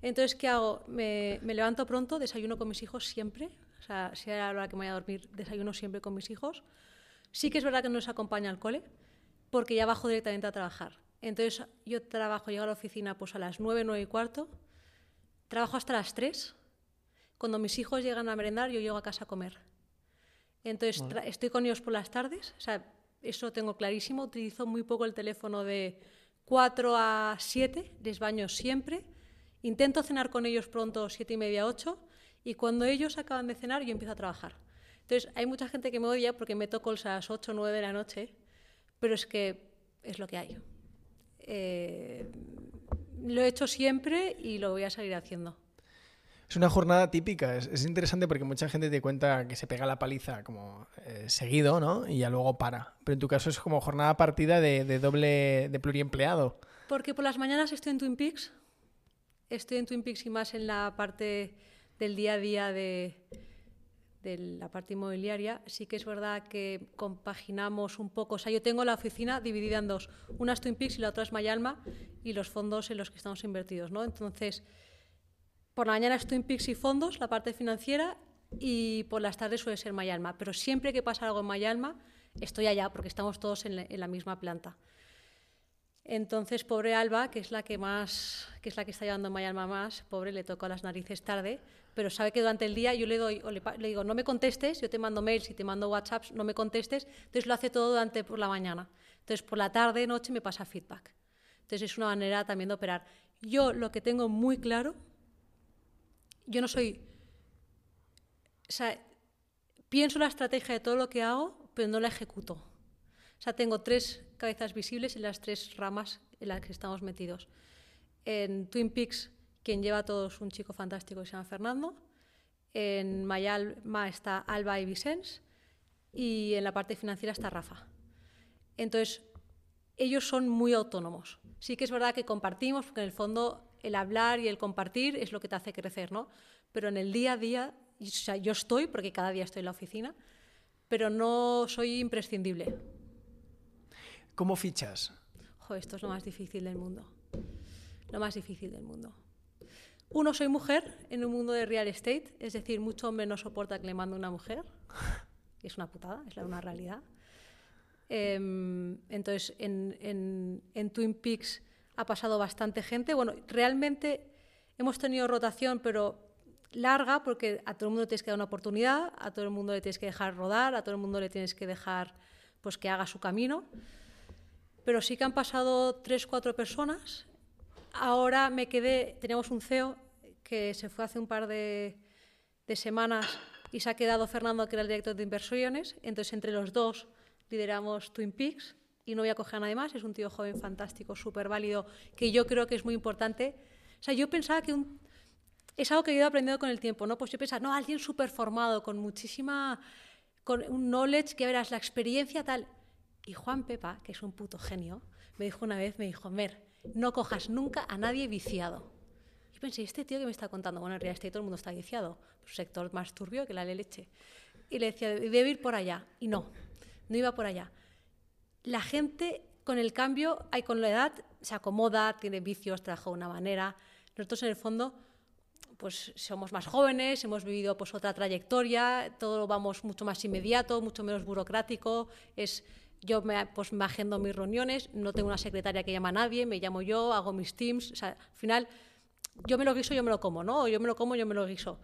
Entonces, ¿qué hago? Me levanto pronto, desayuno con mis hijos siempre. O sea, si era la hora que me voy a dormir, desayuno siempre con mis hijos. Sí que es verdad que no les acompaña al cole porque ya bajo directamente a trabajar. Entonces, yo trabajo, llego a la oficina pues a las 9, 9 y cuarto, trabajo hasta las 3. Cuando mis hijos llegan a merendar, yo llego a casa a comer. Entonces, estoy con ellos por las tardes, o sea, eso lo tengo clarísimo, utilizo muy poco el teléfono de 4 a 7, les baño siempre, intento cenar con ellos pronto 7 y media, 8, y cuando ellos acaban de cenar yo empiezo a trabajar. Entonces, hay mucha gente que me odia porque meto calls a las 8 o 9 de la noche, pero es que es lo que hay. Lo he hecho siempre y lo voy a seguir haciendo. Es una jornada típica, es interesante porque mucha gente te cuenta que se pega la paliza como seguido, ¿no? Y ya luego para. Pero en tu caso es como jornada partida de doble, de pluriempleado. Porque por las mañanas estoy en Twin Peaks y más en la parte del día a día de la parte inmobiliaria. Sí que es verdad que compaginamos un poco, o sea, yo tengo la oficina dividida en dos, una es Twin Peaks y la otra es MyAlma y los fondos en los que estamos invertidos, ¿no? Entonces, por la mañana es Twin Peaks y fondos, la parte financiera, y por las tardes suele ser MyAlma. Pero siempre que pasa algo en MyAlma, estoy allá, porque estamos todos en la misma planta. Entonces, pobre Alba, que es la que está llevando MyAlma más, pobre, le toca las narices tarde, pero sabe que durante el día yo le digo, no me contestes, yo te mando mails y te mando WhatsApps, no me contestes, entonces lo hace todo por la mañana. Entonces, por la tarde, noche, me pasa feedback. Entonces, es una manera también de operar. Yo lo que tengo muy claro... Yo no soy... O sea, pienso la estrategia de todo lo que hago, pero no la ejecuto. O sea, tengo tres cabezas visibles en las tres ramas en las que estamos metidos. En Twin Peaks, quien lleva a todos un chico fantástico que se llama Fernando. En MyAlma está Alba y Vicens. Y en la parte financiera está Rafa. Entonces, ellos son muy autónomos. Sí que es verdad que compartimos, porque en el fondo... El hablar y el compartir es lo que te hace crecer, ¿no? Pero en el día a día, o sea, yo estoy, porque cada día estoy en la oficina, pero no soy imprescindible. ¿Cómo fichas? Joder, esto es lo más difícil del mundo. Lo más difícil del mundo. Uno, soy mujer en un mundo de real estate, es decir, mucho hombre no soporta que le mande una mujer. Es una putada, es una realidad. Entonces, en Twin Peaks... ha pasado bastante gente. Bueno, realmente hemos tenido rotación, pero larga, porque a todo el mundo le tienes que dar una oportunidad, a todo el mundo le tienes que dejar rodar, a todo el mundo le tienes que dejar pues, que haga su camino. Pero sí que han pasado 3 o 4 personas. Ahora me quedé, teníamos un CEO que se fue hace un par de semanas y se ha quedado Fernando, que era el director de inversiones. Entonces, entre los dos lideramos Twin Peaks. Y no voy a coger a nadie más, es un tío joven fantástico, súper válido, que yo creo que es muy importante. O sea, yo pensaba que es algo que he ido aprendiendo con el tiempo, ¿no? Pues yo pensaba, no, alguien súper formado, con un knowledge, que verás, la experiencia tal. Y Juan Pepa, que es un puto genio, me dijo una vez, Mer, no cojas nunca a nadie viciado. Yo pensé, ¿este tío que me está contando? Bueno, en realidad todo el mundo está viciado, es un sector más turbio que la leche. Y le decía, debo ir por allá. Y no iba por allá. La gente con el cambio, con la edad, se acomoda, tiene vicios, trabaja de una manera. Nosotros, en el fondo, pues somos más jóvenes, hemos vivido pues, otra trayectoria, todo lo vamos mucho más inmediato, mucho menos burocrático. Yo me agendo mis reuniones, no tengo una secretaria que llama a nadie, me llamo yo, hago mis teams. O sea, al final, yo me lo guiso, yo me lo como, ¿no? O yo me lo como, yo me lo guiso.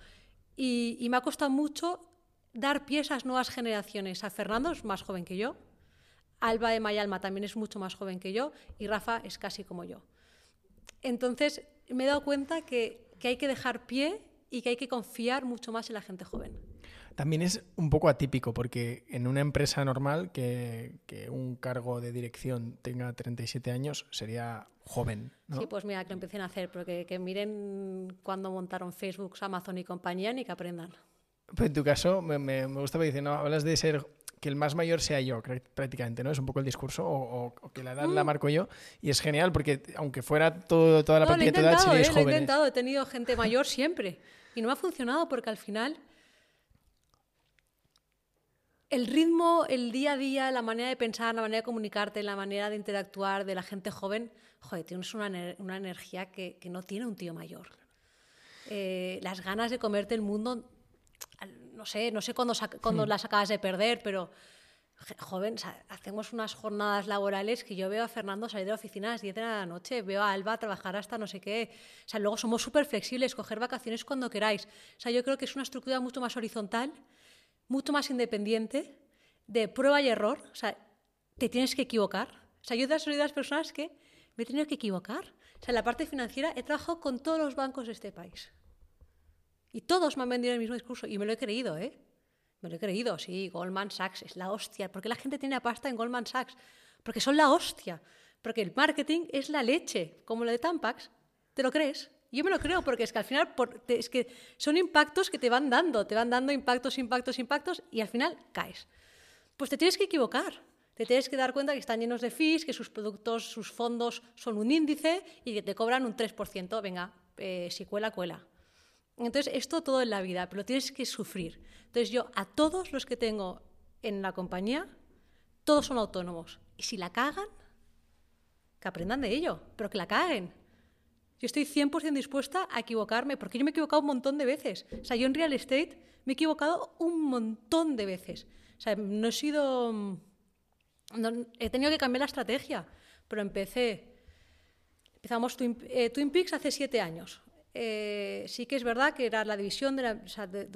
Y me ha costado mucho dar pies a las nuevas generaciones. A Fernando es más joven que yo. Alba de MyAlma también es mucho más joven que yo y Rafa es casi como yo. Entonces, me he dado cuenta que hay que dejar pie y que hay que confiar mucho más en la gente joven. También es un poco atípico porque en una empresa normal que un cargo de dirección tenga 37 años sería joven, ¿no? Sí, pues mira, que lo empiecen a hacer, pero que miren cuando montaron Facebook, Amazon y compañía, ni que aprendan. Pues en tu caso, me gusta que dices, no, hablas de ser... que el más mayor sea yo, prácticamente, ¿no? Es un poco el discurso, o que la edad la marco yo, y es genial, porque aunque fuera toda la partida de edad, seríais jóvenes. Lo he intentado, he tenido gente mayor siempre, y no me ha funcionado, porque al final el ritmo, el día a día, la manera de pensar, la manera de comunicarte, la manera de interactuar de la gente joven, joder, tienes una energía que no tiene un tío mayor. Las ganas de comerte el mundo... No sé cuándo las acabas de perder, pero joven, o sea, hacemos unas jornadas laborales que yo veo a Fernando salir de la oficina a las 10 de la noche, veo a Alba trabajar hasta no sé qué. O sea, luego somos súper flexibles, coger vacaciones cuando queráis. O sea, yo creo que es una estructura mucho más horizontal, mucho más independiente, de prueba y error. O sea, te tienes que equivocar. O sea, yo soy de las personas que me he tenido que equivocar. O sea, en la parte financiera he trabajado con todos los bancos de este país. Y todos me han vendido el mismo discurso y me lo he creído, ¿eh? Me lo he creído, sí, Goldman Sachs es la hostia. ¿Por qué la gente tiene pasta en Goldman Sachs? Porque son la hostia. Porque el marketing es la leche, como lo de Tampax. ¿Te lo crees? Yo me lo creo, porque es que al final es que son impactos que te van dando impactos, y al final caes. Pues te tienes que equivocar. Te tienes que dar cuenta que están llenos de fees, que sus productos, sus fondos son un índice y que te cobran un 3%. Venga, si cuela, cuela. Entonces, esto todo en la vida, pero tienes que sufrir. Entonces, yo a todos los que tengo en la compañía, todos son autónomos. Y si la cagan, que aprendan de ello, pero que la caguen. Yo estoy 100% dispuesta a equivocarme, porque yo me he equivocado un montón de veces. O sea, yo en real estate me he equivocado un montón de veces. O sea, no he sido... No, he tenido que cambiar la estrategia, pero empezamos Twin Peaks hace 7 años. Sí que es verdad que era la división de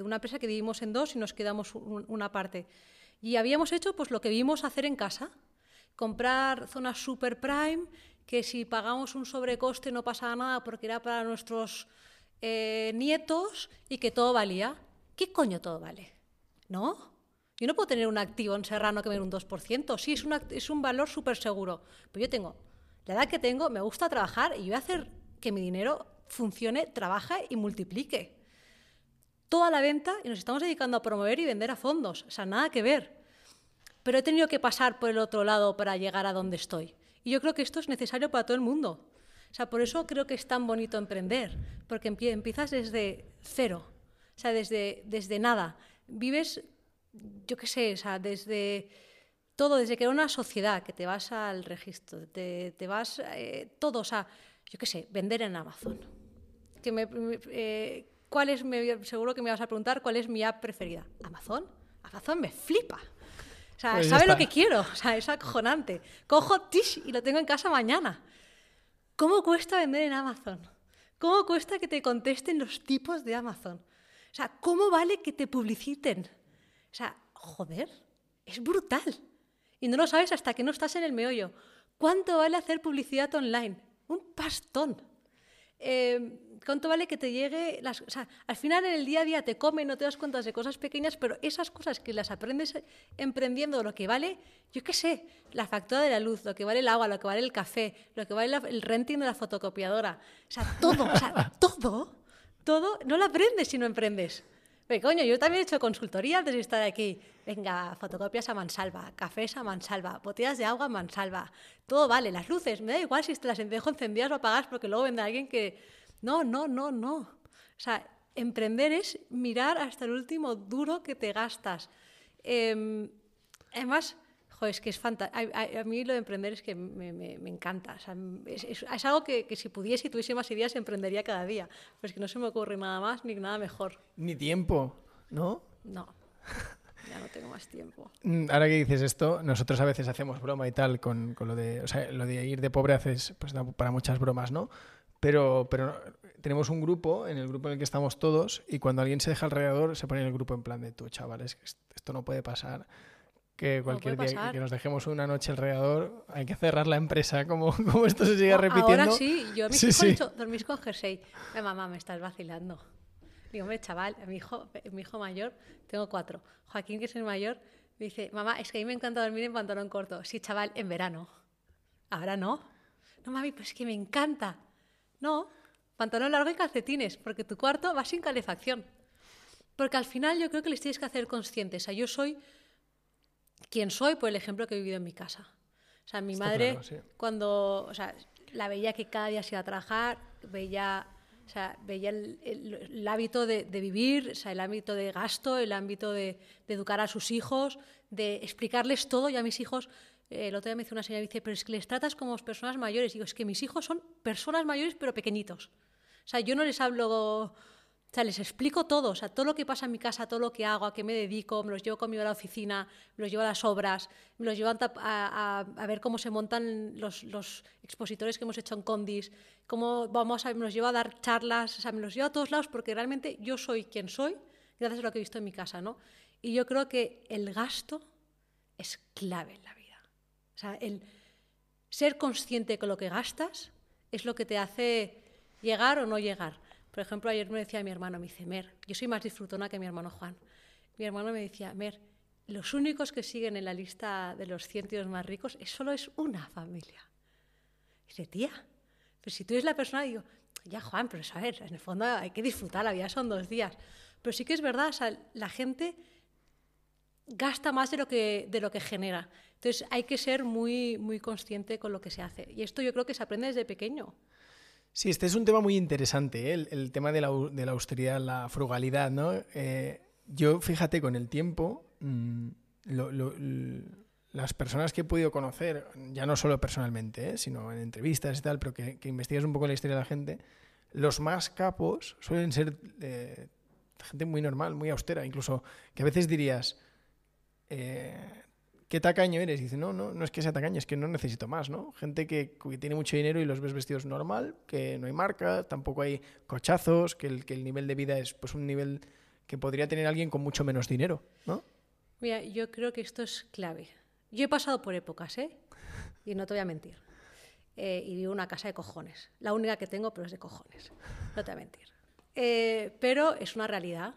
una empresa que dividimos en dos y nos quedamos una parte. Y habíamos hecho pues lo que vimos hacer en casa, comprar zonas super prime, que si pagamos un sobrecoste no pasaba nada porque era para nuestros nietos y que todo valía. ¿Qué coño todo vale? ¿No? Yo no puedo tener un activo en Serrano que me dé un 2%. Sí, es un valor súper seguro. Pero yo tengo la edad que tengo, me gusta trabajar y voy a hacer que mi dinero funcione, trabaje y multiplique. Toda la venta, y nos estamos dedicando a promover y vender a fondos, o sea, nada que ver. Pero he tenido que pasar por el otro lado para llegar a donde estoy. Y yo creo que esto es necesario para todo el mundo. O sea, por eso creo que es tan bonito emprender, porque empiezas desde cero, o sea, desde nada. Vives, yo qué sé, o sea, desde todo, desde que era una sociedad, que te vas al registro, te vas todo, o sea, yo qué sé, vender en Amazon. Que seguro que me vas a preguntar cuál es mi app preferida. ¿Amazon? Amazon me flipa. O sea, pues sabe lo que quiero. O sea, es acojonante. Cojo Tish y lo tengo en casa mañana. ¿Cómo cuesta vender en Amazon? ¿Cómo cuesta que te contesten los tipos de Amazon? O sea, ¿cómo vale que te publiciten? O sea, joder, es brutal. Y no lo sabes hasta que no estás en el meollo. ¿Cuánto vale hacer publicidad online? Un pastón. ¿Cuánto vale que te llegue? O sea, al final en el día a día te comen, no te das cuenta de cosas pequeñas, pero esas cosas que las aprendes emprendiendo, lo que vale, yo qué sé, la factura de la luz, lo que vale el agua, lo que vale el café, lo que vale el renting de la fotocopiadora, o sea, todo, todo, no lo aprendes si no emprendes. Pero coño, yo también he hecho consultoría antes de estar aquí. Venga, fotocopias a mansalva, cafés a mansalva, botellas de agua a mansalva. Todo vale, las luces, me da igual si te las dejo encendidas o apagas porque luego vendrá alguien que... No. O sea, emprender es mirar hasta el último duro que te gastas. Además, joder, es que es fantástico. A mí lo de emprender es que me encanta. O sea, es algo que si pudiese y tuviese más ideas emprendería cada día. Pero es que no se me ocurre nada más ni nada mejor. Ni tiempo, ¿no? No, ya no tengo más tiempo. Ahora que dices esto, nosotros a veces hacemos broma y tal con lo de, o sea, lo de ir de pobre haces pues, para muchas bromas, ¿no? Pero tenemos un grupo, en el grupo en el que estamos todos, y cuando alguien se deja el radiador se pone en el grupo en plan de tú, chavales, esto no puede pasar. Que cualquier día que nos dejemos una noche el radiador, hay que cerrar la empresa, como esto se sigue repitiendo. Ahora sí, yo a mis hijos he dicho, dormís con jersey. Mamá, me estás vacilando. Digo, hombre, chaval, mi hijo mayor, tengo 4. Joaquín, que es el mayor, me dice, mamá, es que a mí me encanta dormir en pantalón corto. Sí, chaval, en verano. Ahora no. No, mami, pues es que me encanta. No, pantalón largo y calcetines, porque tu cuarto va sin calefacción. Porque al final yo creo que les tienes que hacer conscientes. O sea, yo soy... ¿Quién soy? Por el ejemplo que he vivido en mi casa. O sea, mi madre, claro, sí. Cuando la veía que cada día se iba a trabajar, veía el hábito de vivir, o sea, el ámbito de gasto, el ámbito de educar a sus hijos, de explicarles todo. Yo a mis hijos, el otro día me dice una señora, dice, pero es que les tratas como personas mayores. Y digo, es que mis hijos son personas mayores pero pequeñitos. O sea, yo no les hablo... O sea, les explico todo, o sea, todo lo que pasa en mi casa, todo lo que hago, a qué me dedico, me los llevo conmigo a la oficina, me los llevo a las obras, me los llevo a ver cómo se montan los expositores que hemos hecho en Condis, me los llevo a dar charlas, o sea, me los llevo a todos lados porque realmente yo soy quien soy gracias a lo que he visto en mi casa, ¿no? Y yo creo que el gasto es clave en la vida. O sea, el ser consciente con lo que gastas es lo que te hace llegar o no llegar. Por ejemplo, ayer me decía mi hermano, me dice, Mer, yo soy más disfrutona que mi hermano Juan. mi hermano me decía, Mer, los únicos que siguen en la lista de los 100 tíos más ricos solo es una familia. Y dice, tía, pero si tú eres la persona, digo, ya Juan, pero a ver, en el fondo hay que disfrutar, la vida son 2 días. Pero sí que es verdad, o sea, la gente gasta más de lo que genera. Entonces hay que ser muy, muy consciente con lo que se hace. Y esto yo creo que se aprende desde pequeño. Sí, este es un tema muy interesante, ¿eh? El tema de la austeridad, la frugalidad, ¿no? Yo, fíjate, con el tiempo, las personas que he podido conocer, ya no solo personalmente, sino en entrevistas y tal, pero que investigas un poco la historia de la gente, los más capos suelen ser gente muy normal, muy austera, incluso que a veces dirías, ¿qué tacaño eres? Y dice, no es que sea tacaño, es que no necesito más, ¿no? Gente que tiene mucho dinero y los ves vestidos normal, que no hay marca, tampoco hay cochazos, que el nivel de vida es pues un nivel que podría tener alguien con mucho menos dinero, ¿no? Mira, yo creo que esto es clave. Yo he pasado por épocas, y no te voy a mentir. Y vivo en una casa de cojones. La única que tengo, pero es de cojones. No te voy a mentir. Pero es una realidad.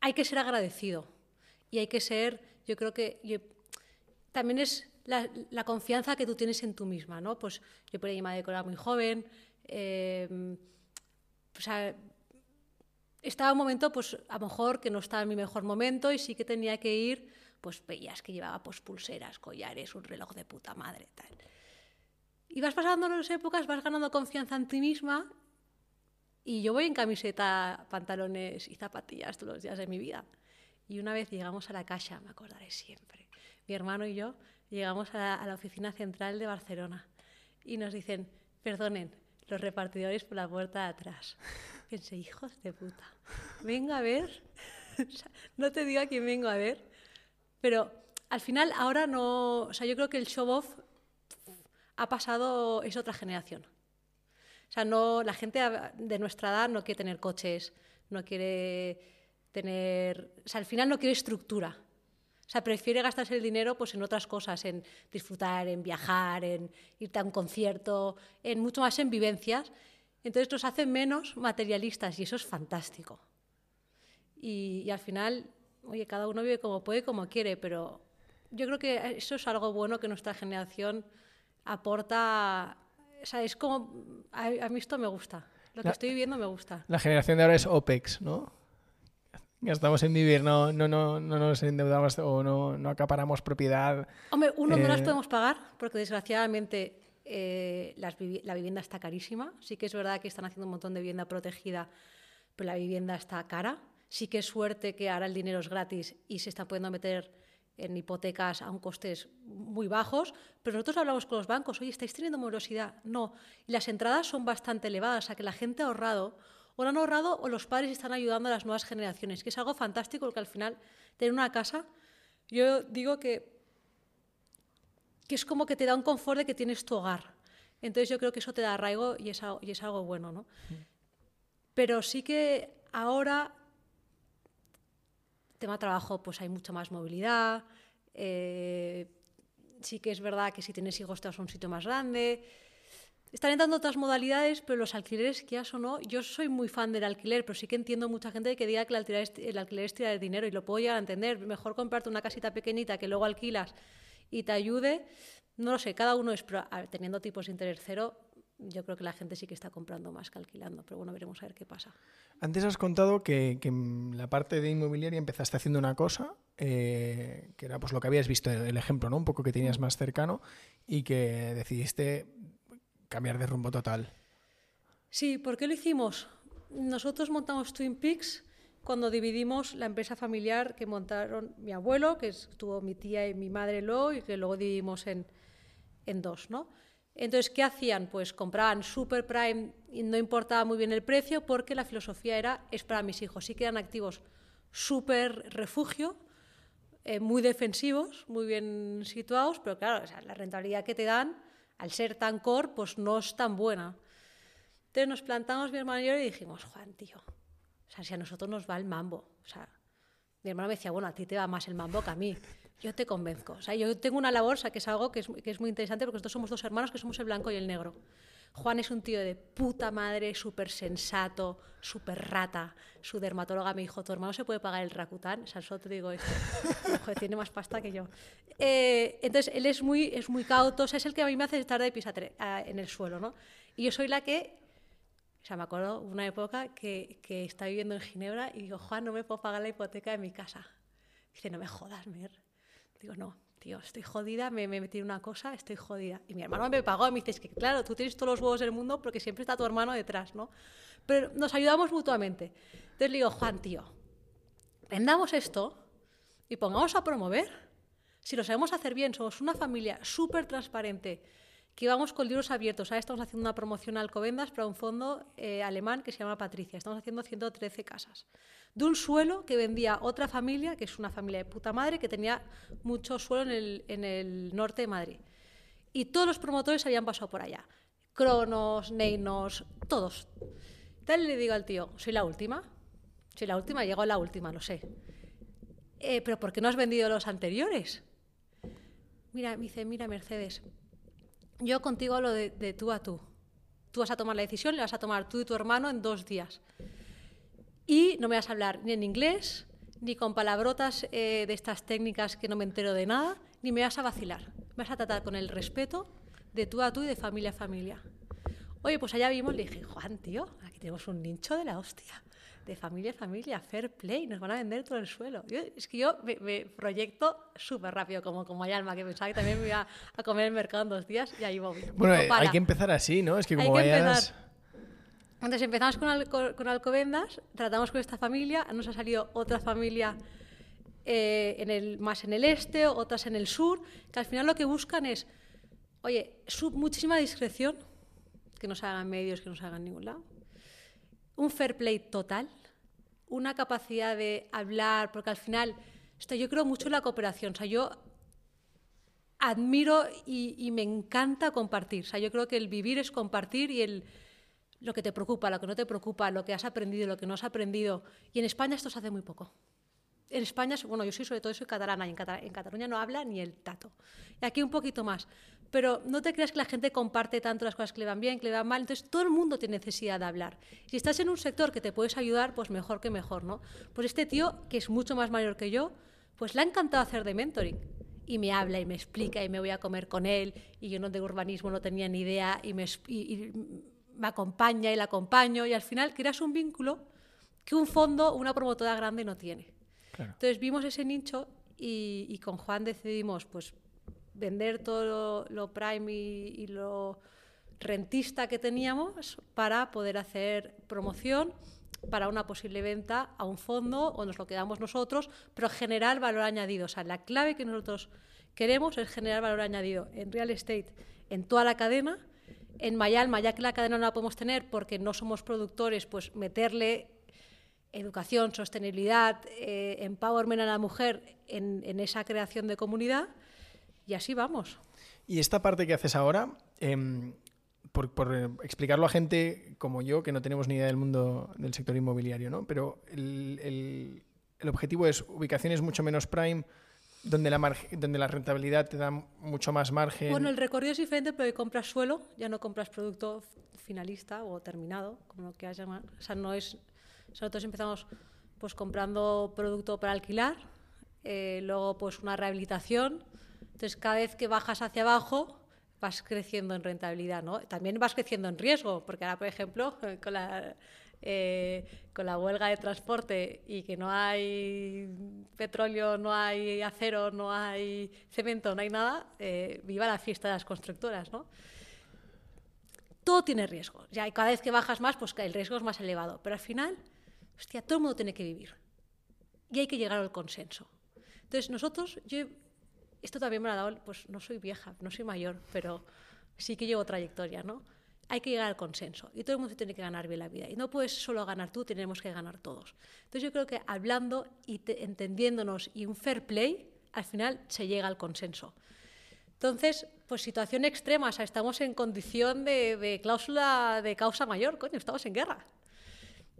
Hay que ser agradecido. Y hay que ser, yo creo que también es la confianza que tú tienes en tú misma, ¿no? Pues yo por ahí me decoraba muy joven, pues estaba un momento, pues a lo mejor que no estaba en mi mejor momento y sí que tenía que ir, pues veías que llevaba pues pulseras, collares, un reloj de puta madre, tal. Y vas pasando las épocas, vas ganando confianza en ti misma y yo voy en camiseta, pantalones y zapatillas todos los días de mi vida. Y una vez llegamos a la Caixa, me acordaré siempre, mi hermano y yo llegamos a la oficina central de Barcelona y nos dicen, perdonen, los repartidores por la puerta de atrás. Pensé, hijos de puta, vengo a ver, o sea, no te digo a quién vengo a ver, pero al final ahora no, o sea, yo creo que el show-off ha pasado, es otra generación. O sea, no, la gente de nuestra edad no quiere tener coches, no quiere tener, o sea, al final no quiere estructura. O sea, prefiere gastarse el dinero pues en otras cosas, en disfrutar, en viajar, en irte a un concierto, en mucho más en vivencias. Entonces nos hace menos materialistas y eso es fantástico. Y al final, oye, cada uno vive como puede, como quiere, pero yo creo que eso es algo bueno que nuestra generación aporta. O sea, es como, a mí esto me gusta, lo que estoy viviendo me gusta. La generación de ahora es OPEX, ¿no? Gastamos en vivir, no nos endeudamos o no acaparamos propiedad. Hombre, uno no las podemos pagar porque desgraciadamente la vivienda está carísima. Sí que es verdad que están haciendo un montón de vivienda protegida, pero la vivienda está cara. Sí que es suerte que ahora el dinero es gratis y se están pudiendo meter en hipotecas a un costes muy bajos, pero nosotros hablamos con los bancos, oye, ¿estáis teniendo morosidad? No. Y las entradas son bastante elevadas, o sea que la gente ha ahorrado o no han ahorrado o los padres están ayudando a las nuevas generaciones, que es algo fantástico porque al final tener una casa, yo digo que es como que te da un confort de que tienes tu hogar. Entonces yo creo que eso te da arraigo y es algo bueno, ¿no? Sí. Pero sí que ahora, tema trabajo, pues hay mucha más movilidad, sí que es verdad que si tienes hijos te vas a un sitio más grande. Están entrando otras modalidades, pero los alquileres, quieras o no, yo soy muy fan del alquiler, pero sí que entiendo mucha gente que diga que el alquiler es tirar el dinero y lo puedo llegar a entender. Mejor comprarte una casita pequeñita que luego alquilas y te ayude. No lo sé, cada uno es, pero teniendo tipos de interés cero, yo creo que la gente sí que está comprando más que alquilando, pero bueno, veremos a ver qué pasa. Antes has contado que en la parte de inmobiliaria empezaste haciendo una cosa, que era pues lo que habías visto, el ejemplo, ¿no? Un poco que tenías más cercano y que decidiste cambiar de rumbo total. Sí, ¿por qué lo hicimos? Nosotros montamos Twin Peaks cuando dividimos la empresa familiar que montaron mi abuelo, que estuvo mi tía y mi madre luego, y que luego dividimos en dos, ¿no? Entonces, ¿qué hacían? Pues compraban super prime y no importaba muy bien el precio porque la filosofía era, es para mis hijos. Sí que eran activos super refugio, muy defensivos, muy bien situados, pero claro, o sea, la rentabilidad que te dan al ser tan core, pues no es tan buena. Entonces nos plantamos mi hermano y yo y dijimos, Juan, tío, o sea, si a nosotros nos va el mambo. O sea, mi hermano me decía, bueno, a ti te va más el mambo que a mí. Yo te convenzco. O sea, yo tengo una labor, o sea, que es algo que es muy interesante porque nosotros somos dos hermanos que somos el blanco y el negro. Juan es un tío de puta madre, súper sensato, súper rata. Su dermatóloga me dijo, tu hermano se puede pagar el Rakután. Sansó, te digo esto. Joder, tiene más pasta que yo. Entonces, él es muy cauto. O sea, es el que a mí me hace estar de pies en el suelo, ¿no? Y yo soy la que... O sea, me acuerdo una época que estaba viviendo en Ginebra y digo, Juan, no me puedo pagar la hipoteca de mi casa. Dice, no me jodas, Mer. Digo, no, tío, estoy jodida, me metí en una cosa, estoy jodida. Y mi hermano me pagó, me dice, es que claro, tú tienes todos los huevos del mundo porque siempre está tu hermano detrás, ¿no? Pero nos ayudamos mutuamente. Entonces le digo, Juan, tío, vendamos esto y pongamos a promover. Si lo sabemos hacer bien, somos una familia súper transparente, que íbamos con libros abiertos. Ahora estamos haciendo una promoción a Alcobendas para un fondo alemán que se llama Patricia. Estamos haciendo 113 casas. De un suelo que vendía otra familia, que es una familia de puta madre, que tenía mucho suelo en el norte de Madrid. Y todos los promotores habían pasado por allá. Cronos, Neinos, todos. Tal le digo al tío, soy la última, llegó la última, lo sé. Pero ¿por qué no has vendido los anteriores? Mira, me dice, mira, Mercedes... Yo contigo hablo de tú a tú. Tú vas a tomar la decisión, la vas a tomar tú y tu hermano en 2 días. Y no me vas a hablar ni en inglés, ni con palabrotas de estas técnicas que no me entero de nada, ni me vas a vacilar. Me vas a tratar con el respeto de tú a tú y de familia a familia. Oye, pues allá vimos, le dije, Juan, tío, aquí tenemos un nicho de la hostia. De familia a familia, fair play, nos van a vender todo el suelo. Es que yo me proyecto súper rápido, como MyAlma, que pensaba que también me iba a comer el mercado en 2 días y ahí voy. Bueno, hay que empezar así, ¿no? Es que como vayas... Entonces empezamos con Alcobendas, tratamos con esta familia, nos ha salido otra familia más en el este, otras en el sur, que al final lo que buscan es, oye, muchísima discreción, que no se hagan medios, que no se hagan en ningún lado. Un fair play total, una capacidad de hablar, porque al final yo creo mucho en la cooperación, yo admiro y me encanta compartir, yo creo que el vivir es compartir y lo que te preocupa, lo que no te preocupa, lo que has aprendido, lo que no has aprendido, y en España esto se hace muy poco. En España, bueno, yo sobre todo soy catalana, y en Cataluña no habla ni el tato. Y aquí un poquito más. Pero no te creas que la gente comparte tanto las cosas que le van bien, que le van mal. Entonces, todo el mundo tiene necesidad de hablar. Si estás en un sector que te puedes ayudar, pues mejor que mejor, ¿no? Pues este tío, que es mucho más mayor que yo, pues le ha encantado hacer de mentoring. Y me habla y me explica y me voy a comer con él. Y yo no de urbanismo no tenía ni idea y me acompaña y la acompaño. Y al final creas un vínculo que un fondo, una promotora grande no tiene. Claro. Entonces vimos ese nicho y con Juan decidimos pues, vender todo lo prime y lo rentista que teníamos para poder hacer promoción para una posible venta a un fondo o nos lo quedamos nosotros, pero generar valor añadido. O sea, la clave que nosotros queremos es generar valor añadido en real estate, en toda la cadena, en MyAlma, ya que la cadena no la podemos tener porque no somos productores, pues meterle... educación, sostenibilidad, empowerment a la mujer en esa creación de comunidad y así vamos. Y esta parte que haces ahora, por explicarlo a gente como yo, que no tenemos ni idea del mundo del sector inmobiliario, ¿no? Pero el objetivo es ubicaciones mucho menos prime, donde la rentabilidad te da mucho más margen. Bueno, el recorrido es diferente, pero hoy compras suelo, ya no compras producto finalista o terminado, como lo quieras llamar. O sea, no es... Nosotros empezamos pues, comprando producto para alquilar, luego pues, una rehabilitación. Entonces, cada vez que bajas hacia abajo, vas creciendo en rentabilidad, ¿no? También vas creciendo en riesgo, porque ahora, por ejemplo, con la huelga de transporte y que no hay petróleo, no hay acero, no hay cemento, no hay nada, viva la fiesta de las constructoras, ¿no? Todo tiene riesgo. Ya, y cada vez que bajas más, pues el riesgo es más elevado. Pero al final... Hostia, todo el mundo tiene que vivir y hay que llegar al consenso. Entonces nosotros, esto también me lo ha dado, pues no soy vieja, no soy mayor, pero sí que llevo trayectoria, ¿no? Hay que llegar al consenso y todo el mundo tiene que ganar bien la vida y no puedes solo ganar tú, tenemos que ganar todos. Entonces yo creo que hablando y entendiéndonos y un fair play, al final se llega al consenso. Entonces, pues situación extrema, o sea, estamos en condición de cláusula de causa mayor, coño, estamos en guerra.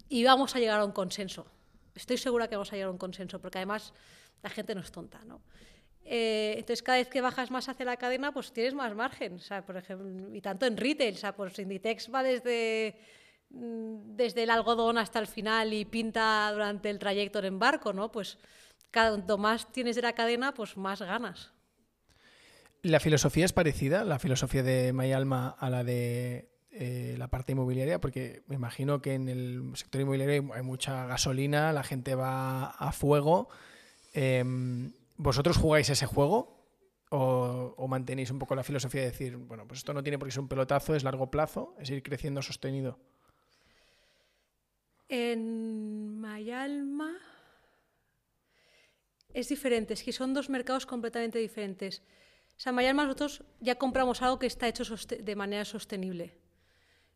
Y vamos a llegar a un consenso. Estoy segura que vamos a llegar a un consenso, porque además la gente no es tonta, ¿no? Entonces, cada vez que bajas más hacia la cadena, pues tienes más margen. O sea, por ejemplo, y tanto en retail, o sea, pues Inditex va desde el algodón hasta el final y pinta durante el trayecto en barco, ¿no? Pues cuanto más tienes de la cadena, pues más ganas. ¿La filosofía es parecida, la filosofía de MyAlma, a la de la parte inmobiliaria? Porque me imagino que en el sector inmobiliario hay mucha gasolina, la gente va a fuego. ¿Vosotros jugáis ese juego o mantenéis un poco la filosofía de decir, bueno, pues esto no tiene por qué ser un pelotazo, es largo plazo, es ir creciendo sostenido? En MyAlma es diferente, es que son dos mercados completamente diferentes. O sea, en MyAlma nosotros ya compramos algo que está hecho de manera sostenible.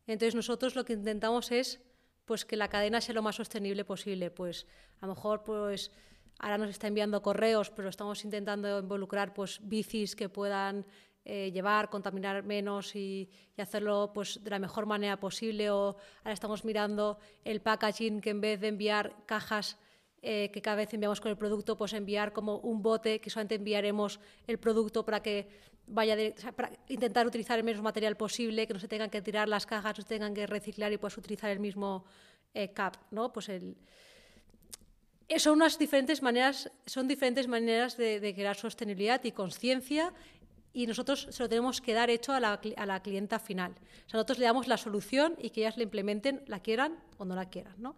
Entonces nosotros lo que intentamos es pues, que la cadena sea lo más sostenible posible. Pues a lo mejor pues ahora nos está enviando correos, pero estamos intentando involucrar pues, bicis que puedan llevar, contaminar menos y hacerlo pues, de la mejor manera posible. O ahora estamos mirando el packaging, que en vez de enviar cajas que cada vez enviamos con el producto, pues enviar como un bote, que solamente enviaremos el producto para que vaya o sea, para intentar utilizar el menos material posible, que no se tengan que tirar las cajas, no se tengan que reciclar y puedas utilizar el mismo cap, ¿no? Pues son diferentes maneras de crear sostenibilidad y conciencia, y nosotros se lo tenemos que dar hecho a la clienta final. O sea, nosotros le damos la solución y que ellas la implementen, la quieran o no la quieran, ¿no?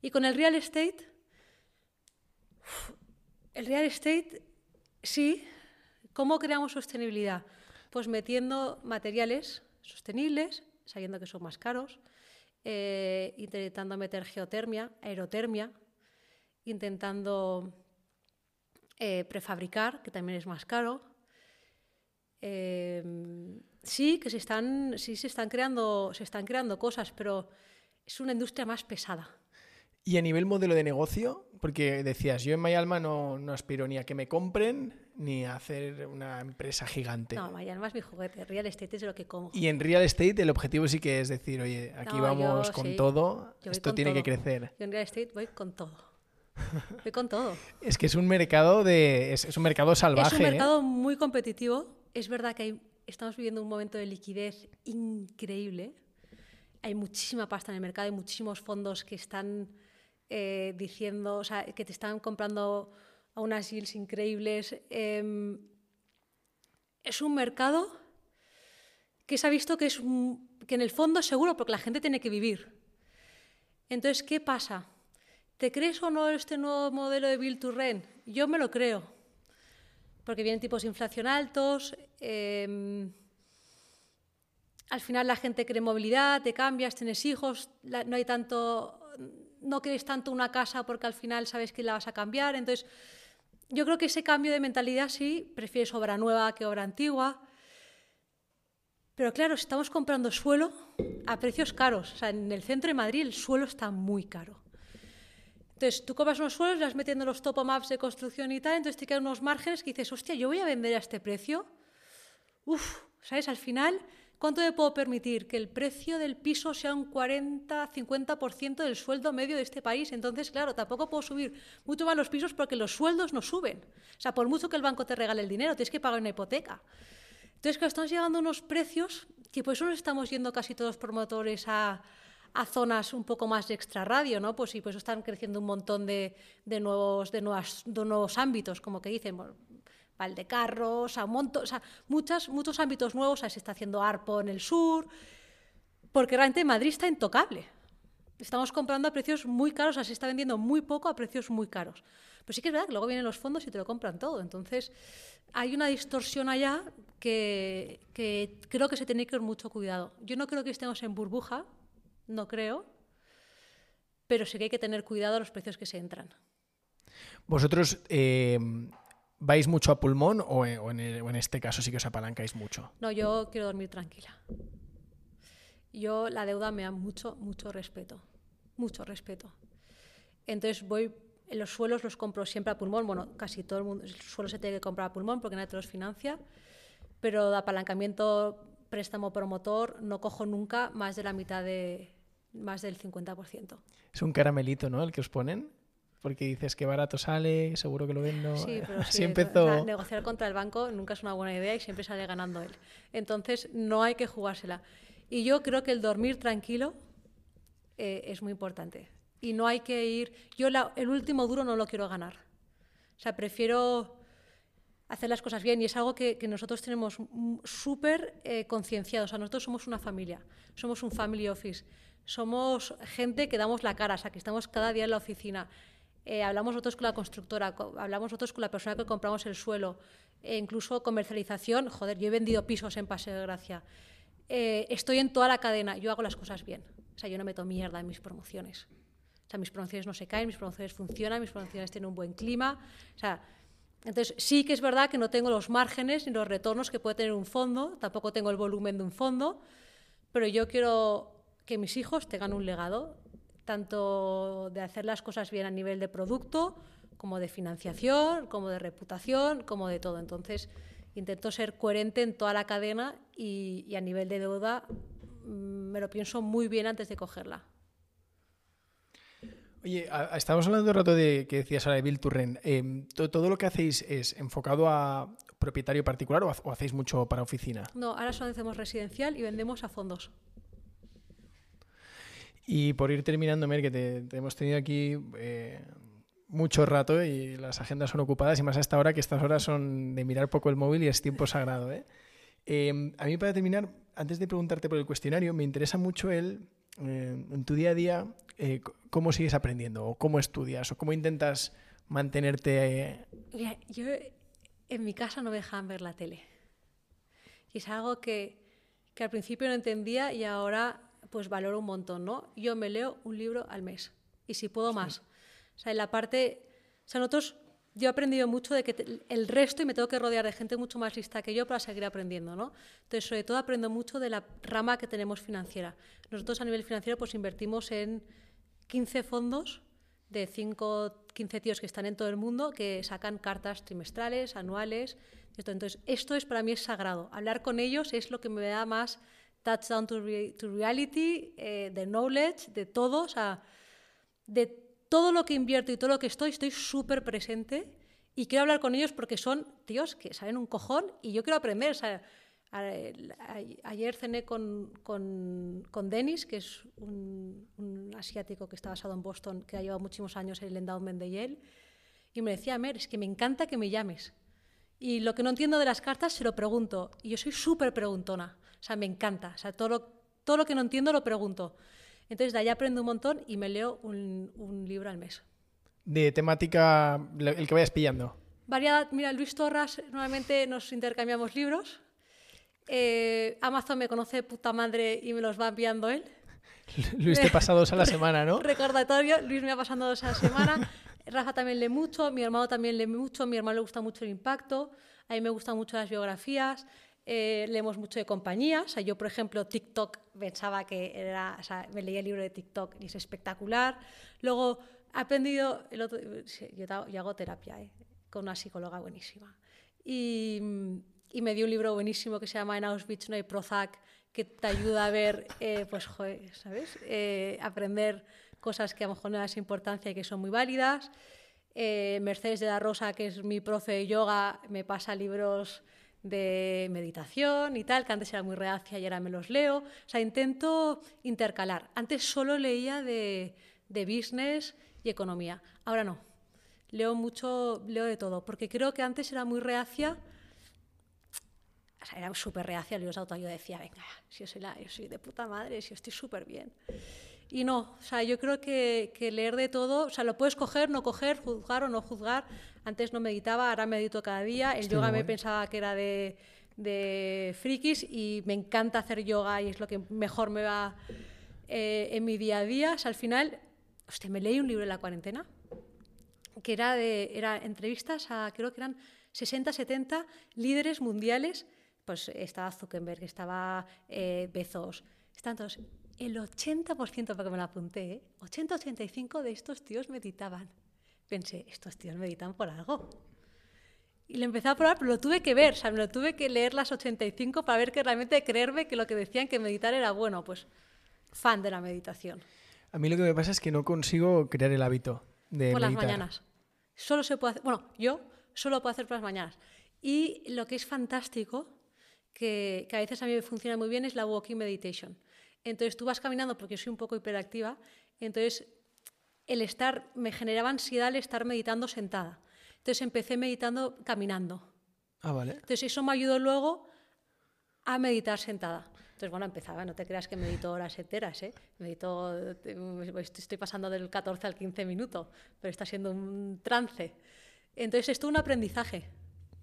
Y con el real estate, sí. ¿Cómo creamos sostenibilidad? Pues metiendo materiales sostenibles, sabiendo que son más caros, intentando meter geotermia, aerotermia, intentando prefabricar, que también es más caro. Sí que se están creando cosas, pero es una industria más pesada. Y a nivel modelo de negocio, porque decías, yo en MyAlma no aspiro ni a que me compren ni a hacer una empresa gigante. No, MyAlma es mi juguete, real estate es lo que como. Y en real estate el objetivo sí que es decir, oye, aquí vamos con todo, esto tiene que crecer. Yo en real estate voy con todo. Voy con todo. Es que es un mercado es un mercado salvaje. Es un mercado muy competitivo. Es verdad que estamos viviendo un momento de liquidez increíble. Hay muchísima pasta en el mercado, hay muchísimos fondos que están diciendo, o sea, que te están comprando a unas yields increíbles. Es un mercado que se ha visto que en el fondo es seguro, porque la gente tiene que vivir. Entonces, ¿qué pasa? ¿Te crees o no este nuevo modelo de build to rent? Yo me lo creo, porque vienen tipos de inflación altos, al final la gente cree movilidad, te cambias, tienes hijos, no crees tanto una casa porque al final sabes que la vas a cambiar. Entonces, yo creo que ese cambio de mentalidad sí, prefieres obra nueva que obra antigua. Pero claro, estamos comprando suelo a precios caros. O sea, en el centro de Madrid el suelo está muy caro. Entonces, tú compras unos suelos, vas metiendo los topomaps de construcción y tal, entonces te quedan unos márgenes que dices, hostia, yo voy a vender a este precio. Uf, ¿sabes? Al final, ¿cuánto me puedo permitir? Que el precio del piso sea un 40-50% del sueldo medio de este país. Entonces, claro, tampoco puedo subir mucho más los pisos porque los sueldos no suben. O sea, por mucho que el banco te regale el dinero, tienes que pagar una hipoteca. Entonces, claro, estamos llegando a unos precios que por eso nos estamos yendo casi todos promotores a zonas un poco más de extrarradio, ¿no? Pues sí, pues están creciendo un montón de nuevos ámbitos, como que dicen, bueno, Valdecarros, o sea, muchos ámbitos nuevos, o sea, se está haciendo Arpo en el sur, porque realmente Madrid está intocable. Estamos comprando a precios muy caros, o sea, se está vendiendo muy poco a precios muy caros. Pero sí que es verdad que luego vienen los fondos y te lo compran todo, entonces hay una distorsión allá que creo que se tiene que ir con mucho cuidado. Yo no creo que estemos en burbuja, no creo, pero sí que hay que tener cuidado a los precios que se entran. ¿Vosotros vais mucho a pulmón o en este caso sí que os apalancáis mucho? No, yo quiero dormir tranquila. Yo la deuda me da mucho respeto. Entonces los suelos los compro siempre a pulmón. Bueno, casi todo el mundo, el suelo se tiene que comprar a pulmón porque nadie te los financia, pero de apalancamiento, préstamo promotor, no cojo nunca más de la mitad más del 50%. Es un caramelito, ¿no?, el que os ponen. porque dices que barato sale, seguro que lo vendo. Sí, pero sí, empezó... o sea, negociar contra el banco nunca es una buena idea y siempre sale ganando él. Entonces no hay que jugársela. Y yo creo que el dormir tranquilo es muy importante. Y no hay que ir... Yo el último duro no lo quiero ganar. O sea, prefiero hacer las cosas bien, y es algo que nosotros tenemos súper concienciado. O sea, nosotros somos una familia, somos un family office, somos gente que damos la cara, o sea, que estamos cada día en la oficina, hablamos nosotros con la constructora, hablamos nosotros con la persona que compramos el suelo, incluso comercialización. Joder, yo he vendido pisos en Paseo de Gracia, estoy en toda la cadena, yo hago las cosas bien, o sea, yo no meto mierda en mis promociones, o sea, mis promociones no se caen, mis promociones funcionan, mis promociones tienen un buen clima, o sea... Entonces, sí que es verdad que no tengo los márgenes ni los retornos que puede tener un fondo, tampoco tengo el volumen de un fondo, pero yo quiero que mis hijos tengan un legado, tanto de hacer las cosas bien a nivel de producto, como de financiación, como de reputación, como de todo. Entonces, intento ser coherente en toda la cadena y a nivel de deuda me lo pienso muy bien antes de cogerla. Oye, estábamos hablando un rato de que decías ahora de Build to Rent. ¿Todo lo que hacéis es enfocado a propietario particular o hacéis mucho para oficina? No, ahora solo hacemos residencial y vendemos a fondos. Y por ir terminando, Mer, que te hemos tenido aquí mucho rato y las agendas son ocupadas, y más a esta hora, que estas horas son de mirar poco el móvil y es tiempo sagrado. A mí, para terminar, antes de preguntarte por el cuestionario, me interesa mucho en tu día a día, ¿cómo sigues aprendiendo? ¿O cómo estudias? ¿O cómo intentas mantenerte...? Mira, yo en mi casa no me dejaban ver la tele. Y es algo que al principio no entendía y ahora pues valoro un montón, ¿no? Yo me leo un libro al mes. Y si puedo, más. O sea, en la parte... O sea, nosotros... Yo he aprendido mucho de que el resto, y me tengo que rodear de gente mucho más lista que yo para seguir aprendiendo, ¿no? Entonces, sobre todo, aprendo mucho de la rama que tenemos financiera. Nosotros, a nivel financiero, pues invertimos en 15 fondos de 15 tíos que están en todo el mundo, que sacan cartas trimestrales, anuales. Entonces, esto es, para mí, es sagrado. Hablar con ellos es lo que me da más touchdown to reality, de knowledge, de todo, o sea, de todo lo que invierto y todo lo que estoy súper presente, y quiero hablar con ellos porque son tíos que saben un cojón y yo quiero aprender. O sea, ayer cené con Dennis, que es un asiático que está basado en Boston, que ha llevado muchísimos años en el endowment de Yale, y me decía: Mer, es que me encanta que me llames. Y lo que no entiendo de las cartas se lo pregunto. Y yo soy súper preguntona. O sea, me encanta. O sea, todo lo que no entiendo lo pregunto. Entonces, de ahí aprendo un montón y me leo un libro al mes. ¿De temática, el que vayas pillando? Variedad. Mira, Luis Torras, normalmente nos intercambiamos libros. Amazon me conoce de puta madre y me los va enviando él. Luis te pasa dos a la semana, ¿no? Recordatorio, Luis me va pasando dos a la semana. Rafa también lee mucho, mi hermano también lee mucho, a mi hermano le gusta mucho el impacto, a mí me gustan mucho las biografías. Leemos mucho de compañías. O sea, yo, por ejemplo, TikTok, pensaba que era... O sea, me leía el libro de TikTok y es espectacular. Luego he aprendido... yo hago terapia con una psicóloga buenísima. Y me dio un libro buenísimo que se llama En Auschwitz no hay Prozac, que te ayuda a ver, pues, joder, ¿sabes? Aprender cosas que a lo mejor no das importancia y que son muy válidas. Mercedes de la Rosa, que es mi profe de yoga, me pasa libros de meditación y tal, que antes era muy reacia y ahora me los leo. O sea, intento intercalar. Antes solo leía de business y economía. Ahora no. Leo mucho, leo de todo, porque creo que antes era muy reacia. O sea, era súper reacia a los autoayuda. Yo decía: venga, si yo soy de puta madre, si yo estoy súper bien. Y no, o sea, yo creo que leer de todo, o sea, lo puedes coger, no coger, juzgar o no juzgar. Antes no meditaba, ahora medito cada día. El yoga me pensaba que era de frikis, y me encanta hacer yoga y es lo que mejor me va en mi día a día. O sea, al final, hostia, me leí un libro en la cuarentena que era entrevistas a, creo que eran 60, 70 líderes mundiales. Pues estaba Zuckerberg, estaba Bezos, estaban todos... El 80%, porque me lo apunté, 80-85% de estos tíos meditaban. Pensé, estos tíos meditan por algo. Y lo empecé a probar, pero lo tuve que ver, o sea, me lo tuve que leer las 85 para ver que realmente creerme que lo que decían que meditar era bueno. Pues fan de la meditación. A mí lo que me pasa es que no consigo crear el hábito. de por meditar. Las mañanas. Solo se puede hacer, bueno, yo solo lo puedo hacer por las mañanas. Y lo que es fantástico, que a veces a mí me funciona muy bien, es la walking meditation. Entonces tú vas caminando, porque soy un poco hiperactiva, entonces el estar, me generaba ansiedad el estar meditando sentada. Entonces empecé meditando caminando. Ah, vale. Entonces eso me ayudó luego a meditar sentada. Entonces, bueno, empezaba, no te creas que medito horas enteras, ¿eh? Medito, estoy pasando del 14 al 15 minutos, pero está siendo un trance. Entonces esto es un aprendizaje.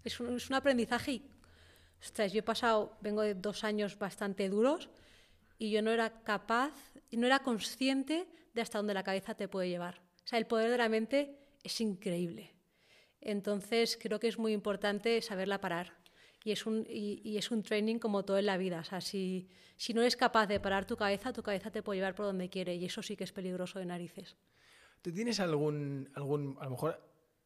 Es un aprendizaje y, ostras, yo he pasado, vengo de 2 años bastante duros y yo no era capaz, no era consciente de hasta dónde la cabeza te puede llevar. O sea, el poder de la mente es increíble. Entonces, creo que es muy importante saberla parar. Y es un training como todo en la vida. O sea, si no eres capaz de parar tu cabeza te puede llevar por donde quiere. Y eso sí que es peligroso de narices. ¿Tú tienes algún a lo mejor,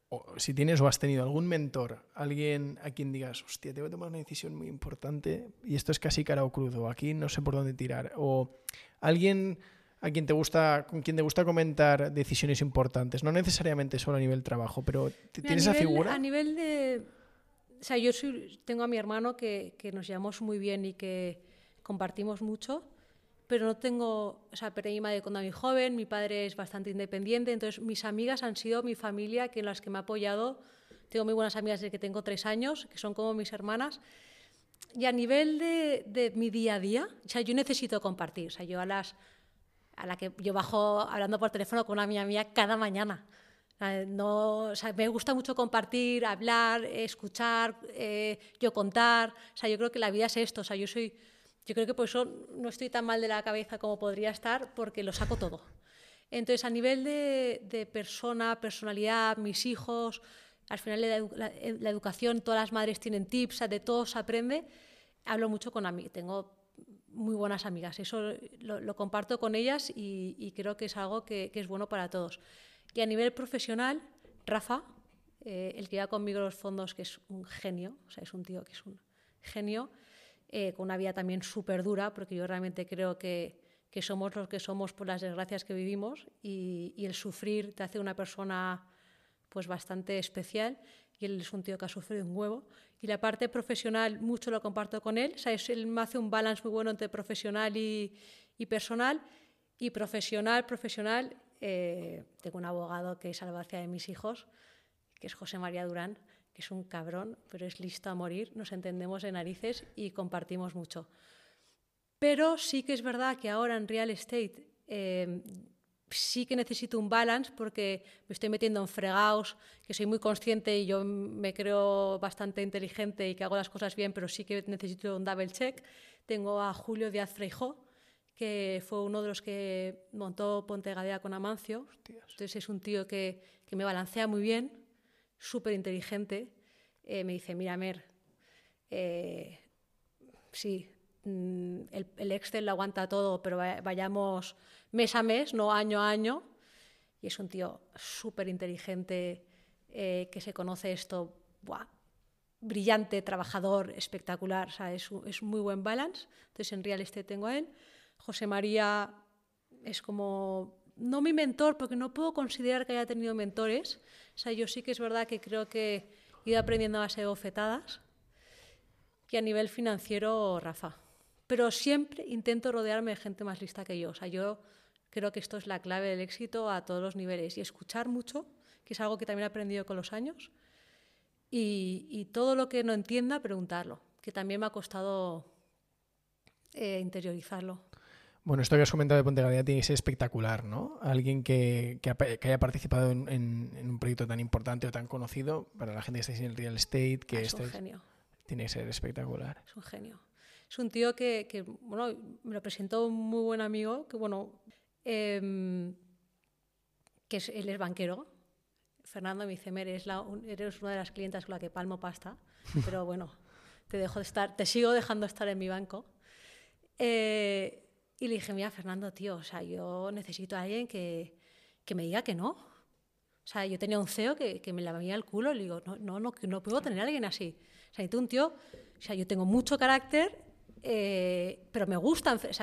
o si tienes o has tenido algún mentor, alguien a quien digas, hostia, tengo que tomar una decisión muy importante y esto es casi cara o crudo, aquí no sé por dónde tirar? O alguien a quien te gusta, con quien te gusta comentar decisiones importantes, no necesariamente solo a nivel trabajo, pero ¿tienes esa figura? A nivel de... O sea, yo tengo a mi hermano que nos llevamos muy bien y que compartimos mucho, pero no tengo... O sea, perdí mi madre cuando era muy joven, mi padre es bastante independiente, entonces mis amigas han sido mi familia, que en las que me ha apoyado. Tengo muy buenas amigas desde que tengo 3 años, que son como mis hermanas. Y a nivel de mi día a día, o sea, yo necesito compartir. O sea, yo yo bajo hablando por teléfono con una amiga mía cada mañana. No, o sea, me gusta mucho compartir, hablar, escuchar, yo contar. O sea, yo creo que la vida es esto. O sea, yo creo que por eso no estoy tan mal de la cabeza como podría estar, porque lo saco todo. Entonces, a nivel de persona, personalidad, mis hijos, al final la educación, todas las madres tienen tips, o sea, de todo se aprende. Hablo mucho con amigas, tengo muy buenas amigas. Eso lo comparto con ellas y creo que es algo que es bueno para todos. Y a nivel profesional, Rafa, el que lleva conmigo los fondos, que es un genio, o sea, es un tío que es un genio, con una vida también súper dura, porque yo realmente creo que somos los que somos por las desgracias que vivimos y el sufrir te hace una persona pues bastante especial, y él es un tío que ha sufrido un huevo. Y la parte profesional mucho lo comparto con él, o sea, él me hace un balance muy bueno entre profesional y personal, y profesional... tengo un abogado que es albacia de mis hijos, que es José María Durán, que es un cabrón, pero es listo a morir, nos entendemos de narices y compartimos mucho. Pero sí que es verdad que ahora en real estate sí que necesito un balance, porque me estoy metiendo en fregados, que soy muy consciente y yo me creo bastante inteligente y que hago las cosas bien, pero sí que necesito un double check. Tengo a Julio Díaz Freijóo, que fue uno de los que montó Ponte Gadea con Amancio. Hostias. Entonces es un tío que me balancea muy bien, súper inteligente. Me dice, mira, Mer, sí, el Excel lo aguanta todo, pero vayamos mes a mes, no año a año. Y es un tío súper inteligente, que se conoce esto, ¡buah!, brillante, trabajador, espectacular. O sea, es un muy buen balance. Entonces en real estate tengo a él. José María es como, no mi mentor, porque no puedo considerar que haya tenido mentores. O sea, yo sí que es verdad que creo que he ido aprendiendo a base de bofetadas. Y a nivel financiero, Rafa. Pero siempre intento rodearme de gente más lista que yo. O sea, yo creo que esto es la clave del éxito a todos los niveles. Y escuchar mucho, que es algo que también he aprendido con los años. Y todo lo que no entienda, preguntarlo. Que también me ha costado interiorizarlo. Bueno, esto que has comentado de Ponte Gadea tiene que ser espectacular, ¿no? Alguien que haya participado en un proyecto tan importante o tan conocido, para la gente que estáis en el real estate... Es un genio. Tiene que ser espectacular. Es un genio. Es un tío que bueno, me lo presentó un muy buen amigo, que bueno, él es banquero. Fernando me dice, Mer, eres una de las clientas con la que palmo pasta, pero bueno, te sigo dejando estar en mi banco. Y le dije, mira, Fernando, tío, o sea, yo necesito a alguien que me diga que no. O sea, yo tenía un CEO que me lamía el culo y le digo, no puedo tener a alguien así. O sea, necesito un tío, o sea, yo tengo mucho carácter, pero me gusta, o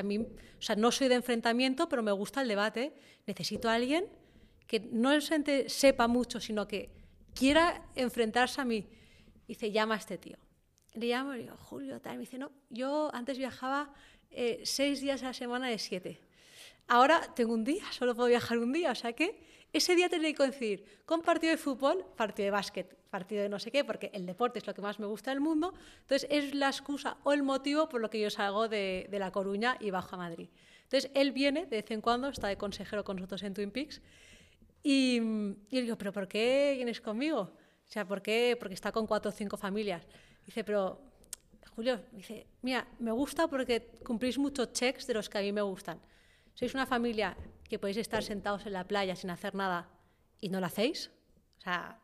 sea, no soy de enfrentamiento, pero me gusta el debate. Necesito a alguien que no es gente sepa mucho, sino que quiera enfrentarse a mí. Y dice, llama a este tío. Le llamo, le digo, Julio, tal. Me dice, no, yo antes viajaba 6 días a la semana de 7. Ahora tengo un día, solo puedo viajar un día. O sea que ese día tendré que coincidir con partido de fútbol, partido de básquet, partido de no sé qué, porque el deporte es lo que más me gusta del mundo. Entonces, es la excusa o el motivo por lo que yo salgo de La Coruña y bajo a Madrid. Entonces, él viene de vez en cuando, está de consejero con nosotros en Twin Peaks, y yo digo, ¿pero por qué vienes conmigo? O sea, ¿por qué? Porque está con 4 o 5 familias. Dice, pero, Julio, dice, mira, me gusta porque cumplís muchos checks de los que a mí me gustan. Sois una familia que podéis estar sentados en la playa sin hacer nada y no lo hacéis. O sea,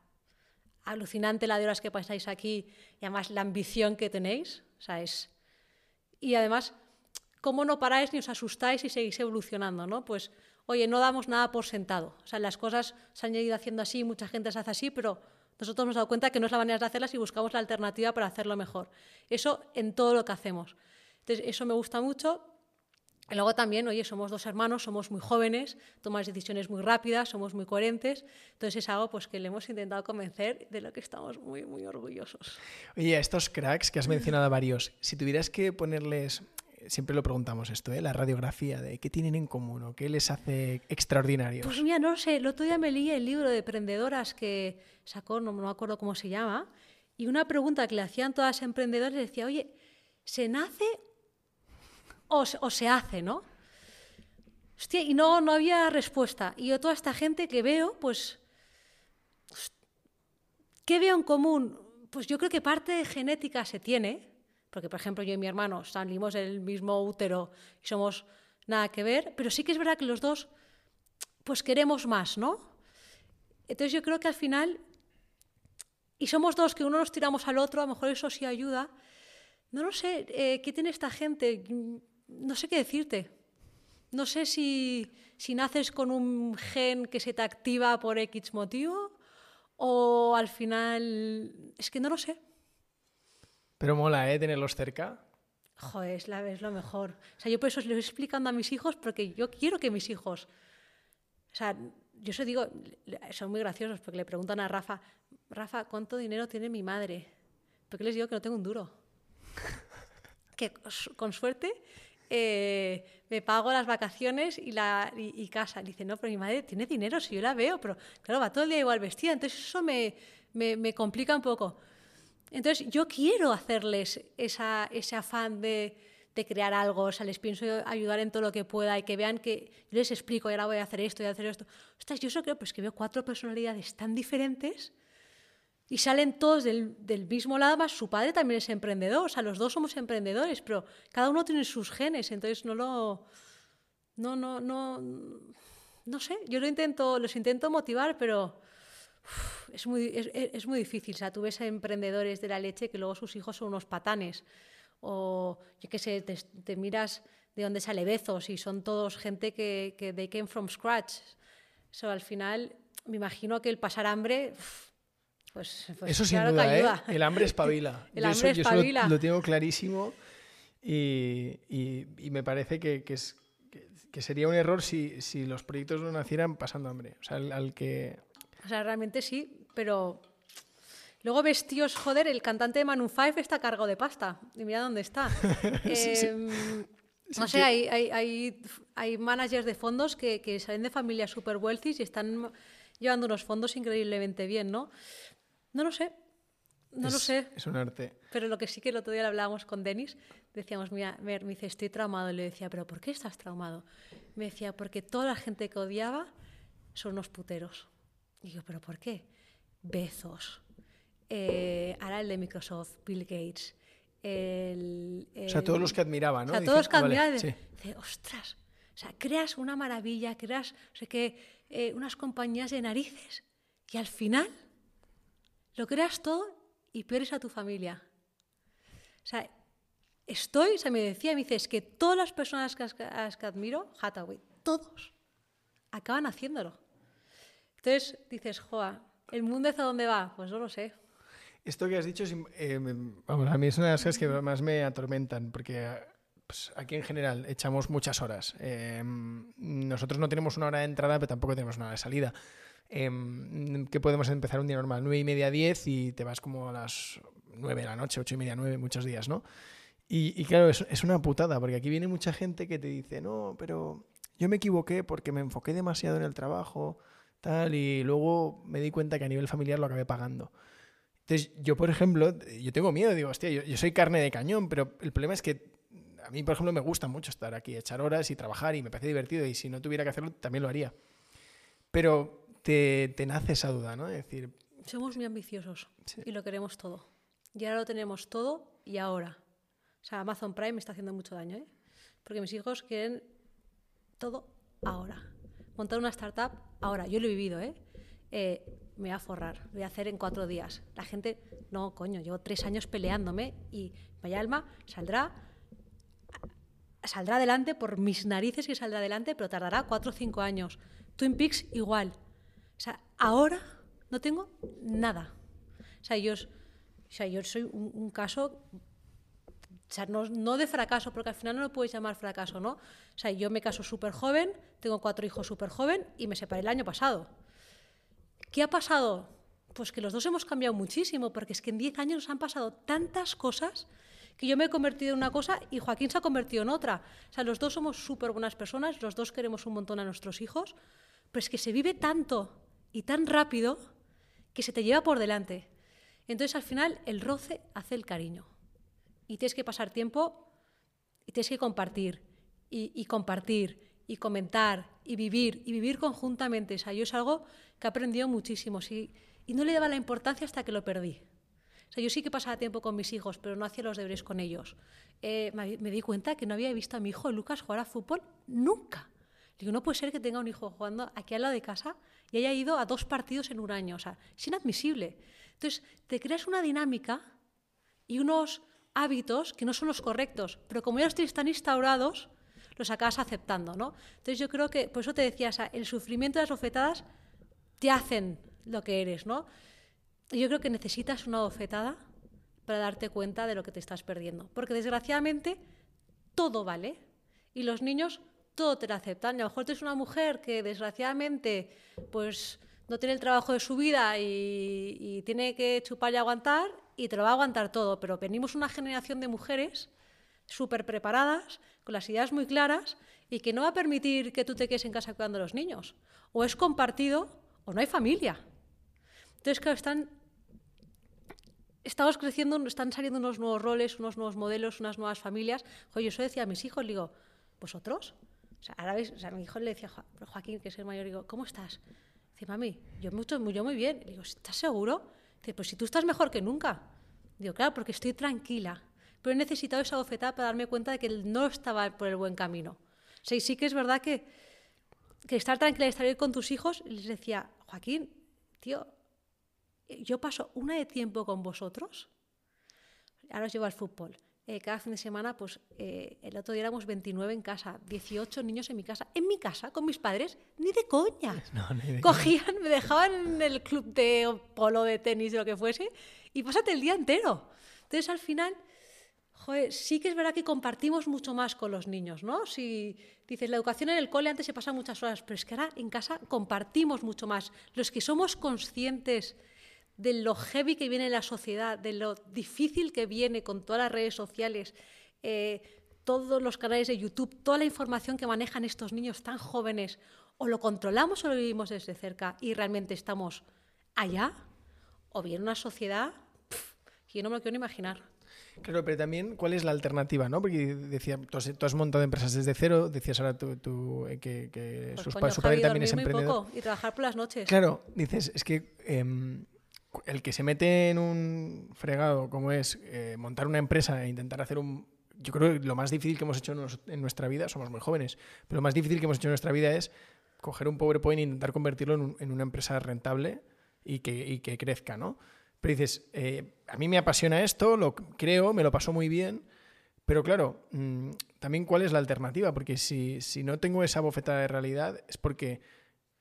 alucinante la de horas que pasáis aquí y además la ambición que tenéis. O sea, es... Y además, cómo no paráis ni os asustáis y seguís evolucionando, ¿no? Pues, oye, no damos nada por sentado. O sea, las cosas se han ido haciendo así, mucha gente las hace así, pero nosotros hemos dado cuenta que no es la manera de hacerlas y buscamos la alternativa para hacerlo mejor. Eso en todo lo que hacemos. Entonces, eso me gusta mucho. Y luego también, oye, somos 2 hermanos, somos muy jóvenes, tomamos decisiones muy rápidas, somos muy coherentes. Entonces es algo pues, que le hemos intentado convencer, de lo que estamos muy, muy orgullosos. Oye, a estos cracks que has mencionado varios, si tuvieras que ponerles, siempre lo preguntamos esto, ¿eh?, la radiografía de qué tienen en común o qué les hace extraordinarios. Pues mira, no lo sé, el otro día me leí el libro de Emprendedoras que sacó, no me acuerdo cómo se llama, y una pregunta que le hacían todas las emprendedoras, les decía, oye, ¿se nace o se hace, no? Hostia, y no había respuesta. Y yo toda esta gente que veo, pues... ¿Qué veo en común? Pues yo creo que parte de genética se tiene, porque, por ejemplo, yo y mi hermano salimos del mismo útero y somos nada que ver, pero sí que es verdad que los dos pues queremos más, ¿no? Entonces yo creo que al final... Y somos dos, que uno nos tiramos al otro, a lo mejor eso sí ayuda. No lo sé, ¿qué tiene esta gente? No sé qué decirte. No sé si naces con un gen que se te activa por X motivo o al final... Es que no lo sé. Pero mola, ¿eh? Tenerlos cerca. Joder, es lo mejor. O sea, yo por eso les voy explicando a mis hijos porque yo quiero que mis hijos... O sea, yo se digo... Son muy graciosos porque le preguntan a Rafa, Rafa, ¿cuánto dinero tiene mi madre? Porque les digo que no tengo un duro. Que con suerte me pago las vacaciones y casa. Dice, no, pero mi madre tiene dinero, si yo la veo, pero claro, va todo el día igual vestida, entonces eso me complica un poco. Entonces yo quiero hacerles ese afán de crear algo, o sea, les pienso ayudar en todo lo que pueda y que vean que yo les explico, y ahora voy a hacer esto, y hacer esto. Ostras, yo eso creo, pues que veo 4 personalidades tan diferentes. Y salen todos del mismo lado, más su padre también es emprendedor, o sea, los dos somos emprendedores, pero cada uno tiene sus genes, entonces no sé, yo los intento motivar, pero es muy difícil, o sea, tú ves a emprendedores de la leche que luego sus hijos son unos patanes, o yo qué sé, te miras de dónde sale Bezos y son todos gente que they came from scratch, o sea, al final me imagino que el pasar hambre... Pues eso claro, sin duda, que ayuda. El hambre espabila. Yo eso lo tengo clarísimo y me parece que sería un error si los proyectos no nacieran pasando hambre. O sea, O sea, realmente sí, pero... Luego ves, tíos, joder, el cantante de Maroon 5 está cargado de pasta. Y mira dónde está. Sí, no sé, hay managers de fondos que salen de familias super wealthy y están llevando unos fondos increíblemente bien, ¿no? No lo sé, no lo sé. Es un arte. Pero lo que sí que el otro día lo hablábamos con Denis, decíamos, mira, Mer, me dice, estoy traumado. Y le decía, ¿pero por qué estás traumado? Me decía, porque toda la gente que odiaba son unos puteros. Y yo, ¿pero por qué? Bezos, ahora el de Microsoft, Bill Gates. O sea, todos los que admiraba, ¿no? O sea, todos los que admiraba. Vale, sí. Dice, ostras, o sea, creas una maravilla, creas, o sea, que, unas compañías de narices y al final... Lo creas todo y pierdes a tu familia. O sea, me dice, es que todas las personas que admiro, Hathaway, todos, acaban haciéndolo. Entonces dices, joa, ¿el mundo hacia dónde va? Pues no lo sé. Esto que has dicho, a mí es una de las cosas que más me atormentan, porque pues aquí en general echamos muchas horas. Nosotros no tenemos una hora de entrada, pero tampoco tenemos una hora de salida. Que podemos empezar un día normal, 9:30, 10, y te vas como a las 9 de la noche, 8:30, 9, muchos días, ¿no? Y claro, es una putada, porque aquí viene mucha gente que te dice, no, pero yo me equivoqué porque me enfoqué demasiado en el trabajo, tal, y luego me di cuenta que a nivel familiar lo acabé pagando. Entonces, yo, por ejemplo, yo tengo miedo, digo, hostia, yo soy carne de cañón, pero el problema es que a mí, por ejemplo, me gusta mucho estar aquí, echar horas y trabajar, y me parece divertido, y si no tuviera que hacerlo, también lo haría. Pero te nace esa duda, ¿no? Es decir, somos muy ambiciosos, sí, y lo queremos todo. Y ahora lo tenemos todo y ahora. O sea, Amazon Prime me está haciendo mucho daño, ¿eh? Porque mis hijos quieren todo ahora. Montar una startup ahora. Yo lo he vivido, ¿eh? Me voy a forrar, lo voy a hacer en 4 días. La gente, no, coño, llevo 3 años peleándome y MyAlma saldrá adelante por mis narices, que saldrá adelante, pero tardará 4 o 5 años. Twin Peaks igual. O sea, ahora no tengo nada. O sea, yo soy un caso, o sea, no de fracaso, porque al final no lo puedes llamar fracaso, ¿no? O sea, yo me caso súper joven, tengo 4 hijos súper joven y me separé el año pasado. ¿Qué ha pasado? Pues que los dos hemos cambiado muchísimo, porque es que en 10 años nos han pasado tantas cosas que yo me he convertido en una cosa y Joaquín se ha convertido en otra. O sea, los dos somos súper buenas personas, los dos queremos un montón a nuestros hijos, pero es que se vive tanto y tan rápido que se te lleva por delante. Entonces, al final, el roce hace el cariño. Y tienes que pasar tiempo y tienes que compartir y compartir y comentar y vivir conjuntamente. O sea, yo es algo que he aprendido muchísimo, sí, y no le daba la importancia hasta que lo perdí. O sea, yo sí que pasaba tiempo con mis hijos, pero no hacía los deberes con ellos. Me di cuenta que no había visto a mi hijo Lucas jugar a fútbol nunca. Digo, no puede ser que tenga un hijo jugando aquí al lado de casa y haya ido a 2 partidos en un año. O sea, es inadmisible. Entonces, te creas una dinámica y unos hábitos que no son los correctos, pero como ya los están instaurados, los acabas aceptando, ¿no? Entonces yo creo que, por eso te decía, o sea, el sufrimiento de las bofetadas te hacen lo que eres, ¿no? Yo creo que necesitas una bofetada para darte cuenta de lo que te estás perdiendo, porque desgraciadamente todo vale y los niños todo te lo aceptan. Y a lo mejor tú eres una mujer que desgraciadamente pues no tiene el trabajo de su vida y tiene que chupar y aguantar y te lo va a aguantar todo, pero venimos una generación de mujeres súper preparadas, con las ideas muy claras y que no va a permitir que tú te quedes en casa cuidando a los niños. O es compartido o no hay familia. Entonces, claro, estamos creciendo, están saliendo unos nuevos roles, unos nuevos modelos, unas nuevas familias. Oye, yo eso decía a mis hijos, le digo, ¿vosotros? O sea, ahora veis, o sea, a mi hijo le decía, Joaquín, que es el mayor, le digo, ¿cómo estás? Dice, mami, yo muy bien. Le digo, ¿estás seguro? Dice, pues si tú estás mejor que nunca. Digo, claro, porque estoy tranquila. Pero he necesitado esa bofetada para darme cuenta de que no estaba por el buen camino. O sea, y sí que es verdad que estar tranquila y estar bien con tus hijos, les decía, Joaquín, tío, yo paso una de tiempo con vosotros, ahora os llevo al fútbol, cada fin de semana, pues el otro día éramos 29 en casa, 18 niños en mi casa, con mis padres, ni de coña. No, ni de cogían, coña. Me dejaban en el club de polo, de tenis, de lo que fuese, y pásate el día entero. Entonces, al final, joder, sí que es verdad que compartimos mucho más con los niños, ¿no? Si dices, la educación en el cole antes se pasa muchas horas, pero es que ahora en casa compartimos mucho más. Los que somos conscientes de lo heavy que viene la sociedad, de lo difícil que viene con todas las redes sociales, todos los canales de YouTube, toda la información que manejan estos niños tan jóvenes, o lo controlamos o lo vivimos desde cerca y realmente estamos allá, o bien una sociedad que yo no me lo quiero ni imaginar. Claro, pero también, ¿cuál es la alternativa, no? Porque decía, tú has montado empresas desde cero, decías ahora que pues su padre también es emprendedor. Muy poco, y trabajar por las noches. Claro, dices, es que el que se mete en un fregado como es montar una empresa e intentar hacer un... Yo creo que lo más difícil que hemos hecho en nuestra vida, somos muy jóvenes, pero lo más difícil que hemos hecho en nuestra vida es coger un PowerPoint e intentar convertirlo en una empresa rentable y que crezca, ¿no? Pero dices, a mí me apasiona esto, lo creo, me lo paso muy bien, pero claro, también cuál es la alternativa, porque si no tengo esa bofetada de realidad es porque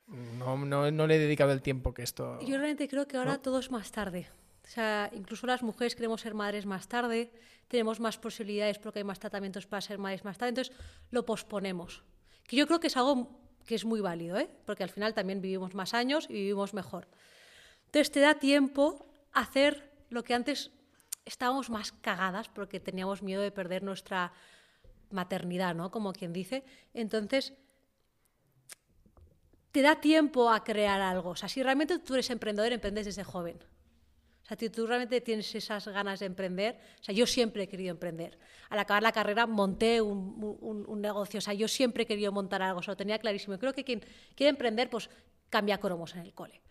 no le he dedicado el tiempo que esto... Yo realmente creo que ahora todo es más tarde. O sea, incluso las mujeres queremos ser madres más tarde, tenemos más posibilidades porque hay más tratamientos para ser madres más tarde, entonces lo posponemos. Que yo creo que es algo que es muy válido, ¿eh? Porque al final también vivimos más años y vivimos mejor. Entonces te da tiempo a hacer lo que antes estábamos más cagadas porque teníamos miedo de perder nuestra maternidad, ¿no? Como quien dice. Entonces te da tiempo a crear algo. O sea, si realmente tú eres emprendedor, emprendes desde joven. O sea, si tú realmente tienes esas ganas de emprender, o sea, yo siempre he querido emprender. Al acabar la carrera monté un negocio, o sea, yo siempre he querido montar algo, o sea, lo tenía clarísimo. Creo que quien quiere emprender, pues cambia cromos en el cole.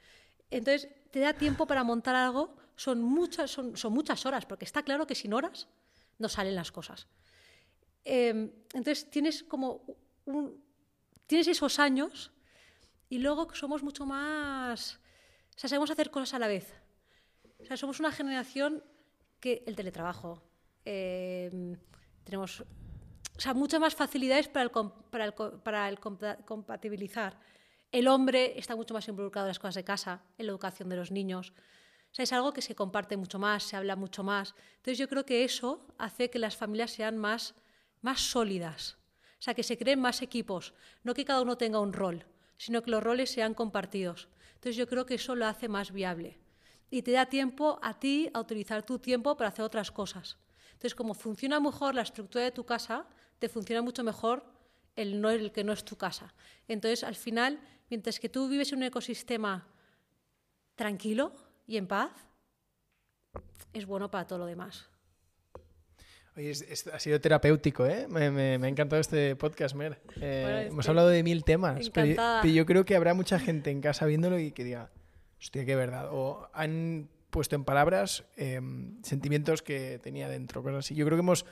Entonces, te da tiempo para montar algo, son muchas horas, porque está claro que sin horas no salen las cosas. Entonces, tienes como tienes esos años y luego somos mucho más... O sea, sabemos hacer cosas a la vez. O sea, somos una generación que el teletrabajo, tenemos, o sea, muchas más facilidades para el compatibilizar. El hombre está mucho más involucrado en las cosas de casa, en la educación de los niños. O sea, es algo que se comparte mucho más, se habla mucho más. Entonces yo creo que eso hace que las familias sean más sólidas, o sea, que se creen más equipos, no que cada uno tenga un rol, sino que los roles sean compartidos. Entonces yo creo que eso lo hace más viable. Y te da tiempo a ti a utilizar tu tiempo para hacer otras cosas. Entonces, como funciona mejor la estructura de tu casa, te funciona mucho mejor el que no es tu casa. Entonces, al final, mientras que tú vives en un ecosistema tranquilo y en paz, es bueno para todo lo demás. Oye, ha sido terapéutico, ¿eh? Me ha encantado este podcast, Mer. Bueno, hemos hablado de 1000 temas, pero yo creo que habrá mucha gente en casa viéndolo y que diga... Hostia, qué verdad. O han puesto en palabras sentimientos que tenía dentro, cosas así. Yo creo que hemos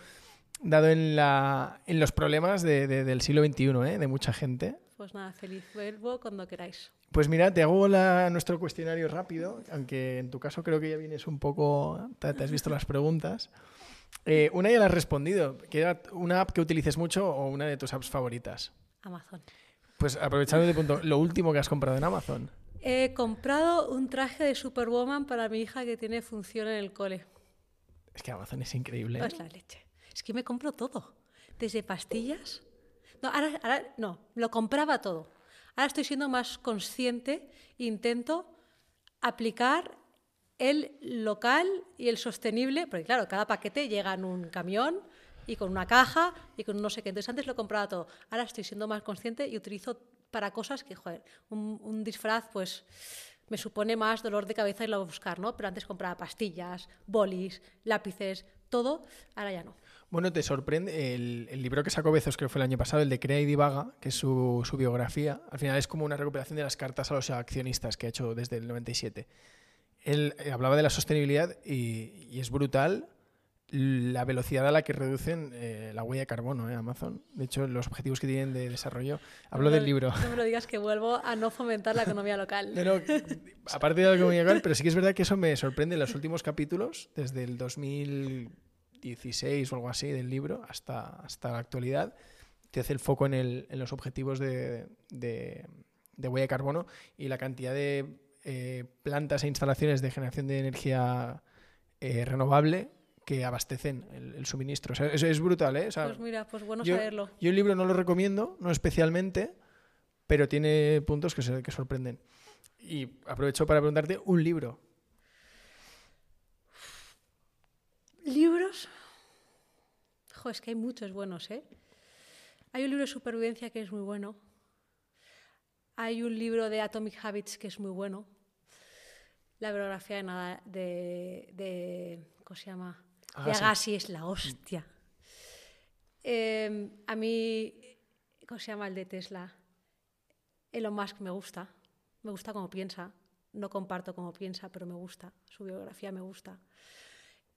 dado en los problemas del siglo XXI, de mucha gente. Pues nada, feliz verbo cuando queráis. Pues mira, te hago nuestro cuestionario rápido, aunque en tu caso creo que ya vienes un poco... Te has visto las preguntas. Una ya la has respondido, que era una app que utilices mucho o una de tus apps favoritas. Amazon. Pues aprovechando de punto, lo último que has comprado en Amazon... He comprado un traje de Superwoman para mi hija que tiene función en el cole. Es que Amazon es increíble, ¿eh? Es la leche. Es que me compro todo. Desde pastillas... No, ahora no, lo compraba todo. Ahora estoy siendo más consciente e intento aplicar el local y el sostenible, porque claro, cada paquete llega en un camión y con una caja y con no sé qué. Entonces antes lo compraba todo. Ahora estoy siendo más consciente y utilizo para cosas que, joder, un disfraz pues me supone más dolor de cabeza irlo a buscar, ¿no? Pero antes compraba pastillas, bolis, lápices, todo, ahora ya no. Bueno, te sorprende el libro que sacó Bezos, creo que fue el año pasado, el de Crea y Divaga, que es su biografía. Al final es como una recuperación de las cartas a los accionistas que ha hecho desde el 97. Él hablaba de la sostenibilidad y es brutal la velocidad a la que reducen la huella de carbono, Amazon. De hecho, los objetivos que tienen de desarrollo. Hablo del libro. No me lo digas que vuelvo a no fomentar la economía local. No, aparte de la economía local, pero sí que es verdad que eso me sorprende en los últimos capítulos, desde el 2016 o algo así del libro hasta la actualidad, te hace el foco en los objetivos de huella de carbono y la cantidad de plantas e instalaciones de generación de energía renovable que abastecen el suministro. O sea, es brutal, ¿eh? O sea, pues mira, pues bueno saberlo. Yo el libro no lo recomiendo, no especialmente, pero tiene puntos que sorprenden. Y aprovecho para preguntarte un libro. ¿Libros? Joder, es que hay muchos buenos, ¿eh? Hay un libro de supervivencia que es muy bueno. Hay un libro de Atomic Habits que es muy bueno. La biografía de ¿cómo se llama? De Agassi es la hostia. A mí, ¿cómo se llama el de Tesla? Elon Musk me gusta. Me gusta cómo piensa. No comparto cómo piensa, pero me gusta. Su biografía me gusta.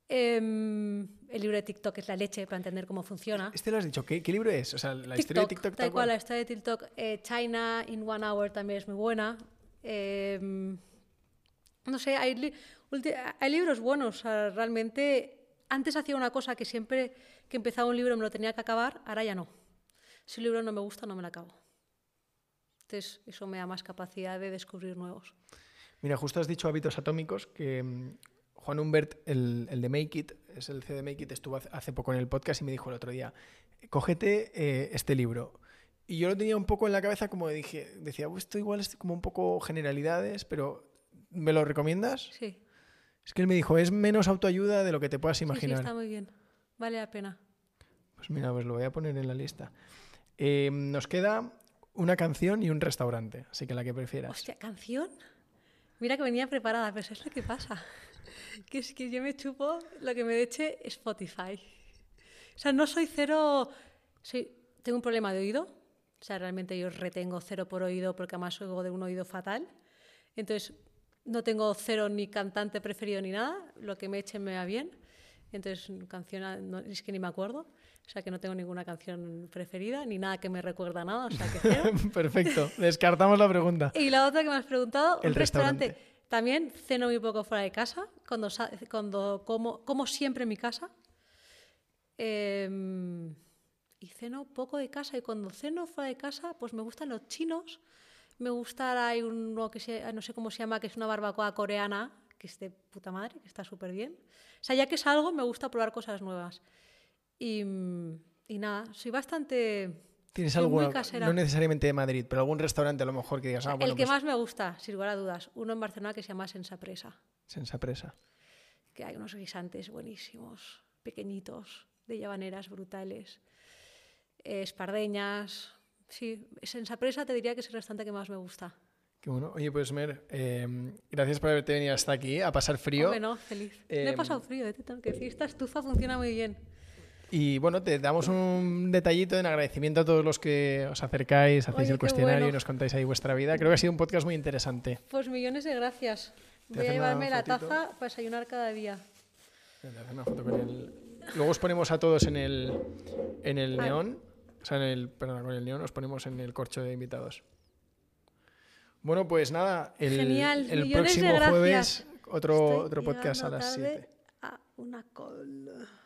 El libro de TikTok es la leche para entender cómo funciona. Este lo has dicho. ¿Qué libro es? O sea, la historia de TikTok. Tal cual, la historia de TikTok. China in 1 Hour también es muy buena. No sé, hay libros buenos. O sea, realmente, antes hacía una cosa que siempre que empezaba un libro me lo tenía que acabar, ahora ya no. Si un libro no me gusta, no me lo acabo. Entonces, eso me da más capacidad de descubrir nuevos. Mira, justo has dicho hábitos atómicos, que Juan Humbert, el de Make It, es el CEO de Make It, estuvo hace poco en el podcast y me dijo el otro día, cógete este libro. Y yo lo tenía un poco en la cabeza, como decía, esto igual es como un poco generalidades, pero ¿me lo recomiendas? Sí. Es que él me dijo, es menos autoayuda de lo que te puedas imaginar. Sí, está muy bien. Vale la pena. Pues mira, pues lo voy a poner en la lista. Nos queda una canción y un restaurante, así que la que prefieras. Hostia, ¿canción? Mira que venía preparada, pero ¿sabes lo que pasa? Que es que yo me chupo lo que me deche Spotify. O sea, no soy cero... Tengo un problema de oído. O sea, realmente yo retengo cero por oído porque además oigo de un oído fatal. Entonces, no tengo cero ni cantante preferido ni nada. Lo que me echen me va bien. Entonces, canción no, es que ni me acuerdo. O sea, que no tengo ninguna canción preferida, ni nada que me recuerda a nada. O sea, que cero. Perfecto. Descartamos la pregunta. Y la otra que me has preguntado, el restaurante. También ceno muy poco fuera de casa, como siempre en mi casa. Y ceno poco de casa. Y cuando ceno fuera de casa, pues me gustan los chinos. Me gusta, hay uno que no sé cómo se llama, que es una barbacoa coreana, que es de puta madre, que está súper bien. O sea, ya que salgo, me gusta probar cosas nuevas. Y nada, soy bastante... ¿Tienes algo, no necesariamente de Madrid, pero algún restaurante a lo mejor que digas... el que pues... más me gusta, sin lugar a dudas, uno en Barcelona que se llama Sensapresa. Sensapresa. Que hay unos guisantes buenísimos, pequeñitos, de habaneras brutales, espardeñas... Sí, Sensapresa te diría que es el restaurante que más me gusta. Qué bueno. Oye, pues Mer, gracias por haberte venido hasta aquí a pasar frío. Bueno, feliz. No he pasado frío, tengo que decir, esta estufa funciona muy bien. Y bueno, te damos un detallito en agradecimiento a todos los que os acercáis, hacéis el cuestionario y nos contáis ahí vuestra vida. Creo que ha sido un podcast muy interesante. Pues millones de gracias. Voy a llevarme la taza para desayunar cada día. Te hago una foto con el... Luego os ponemos a todos en el neón. O sea, con el neón nos ponemos en el corcho de invitados. Bueno, pues nada, el próximo jueves otro podcast a las 7. A una col...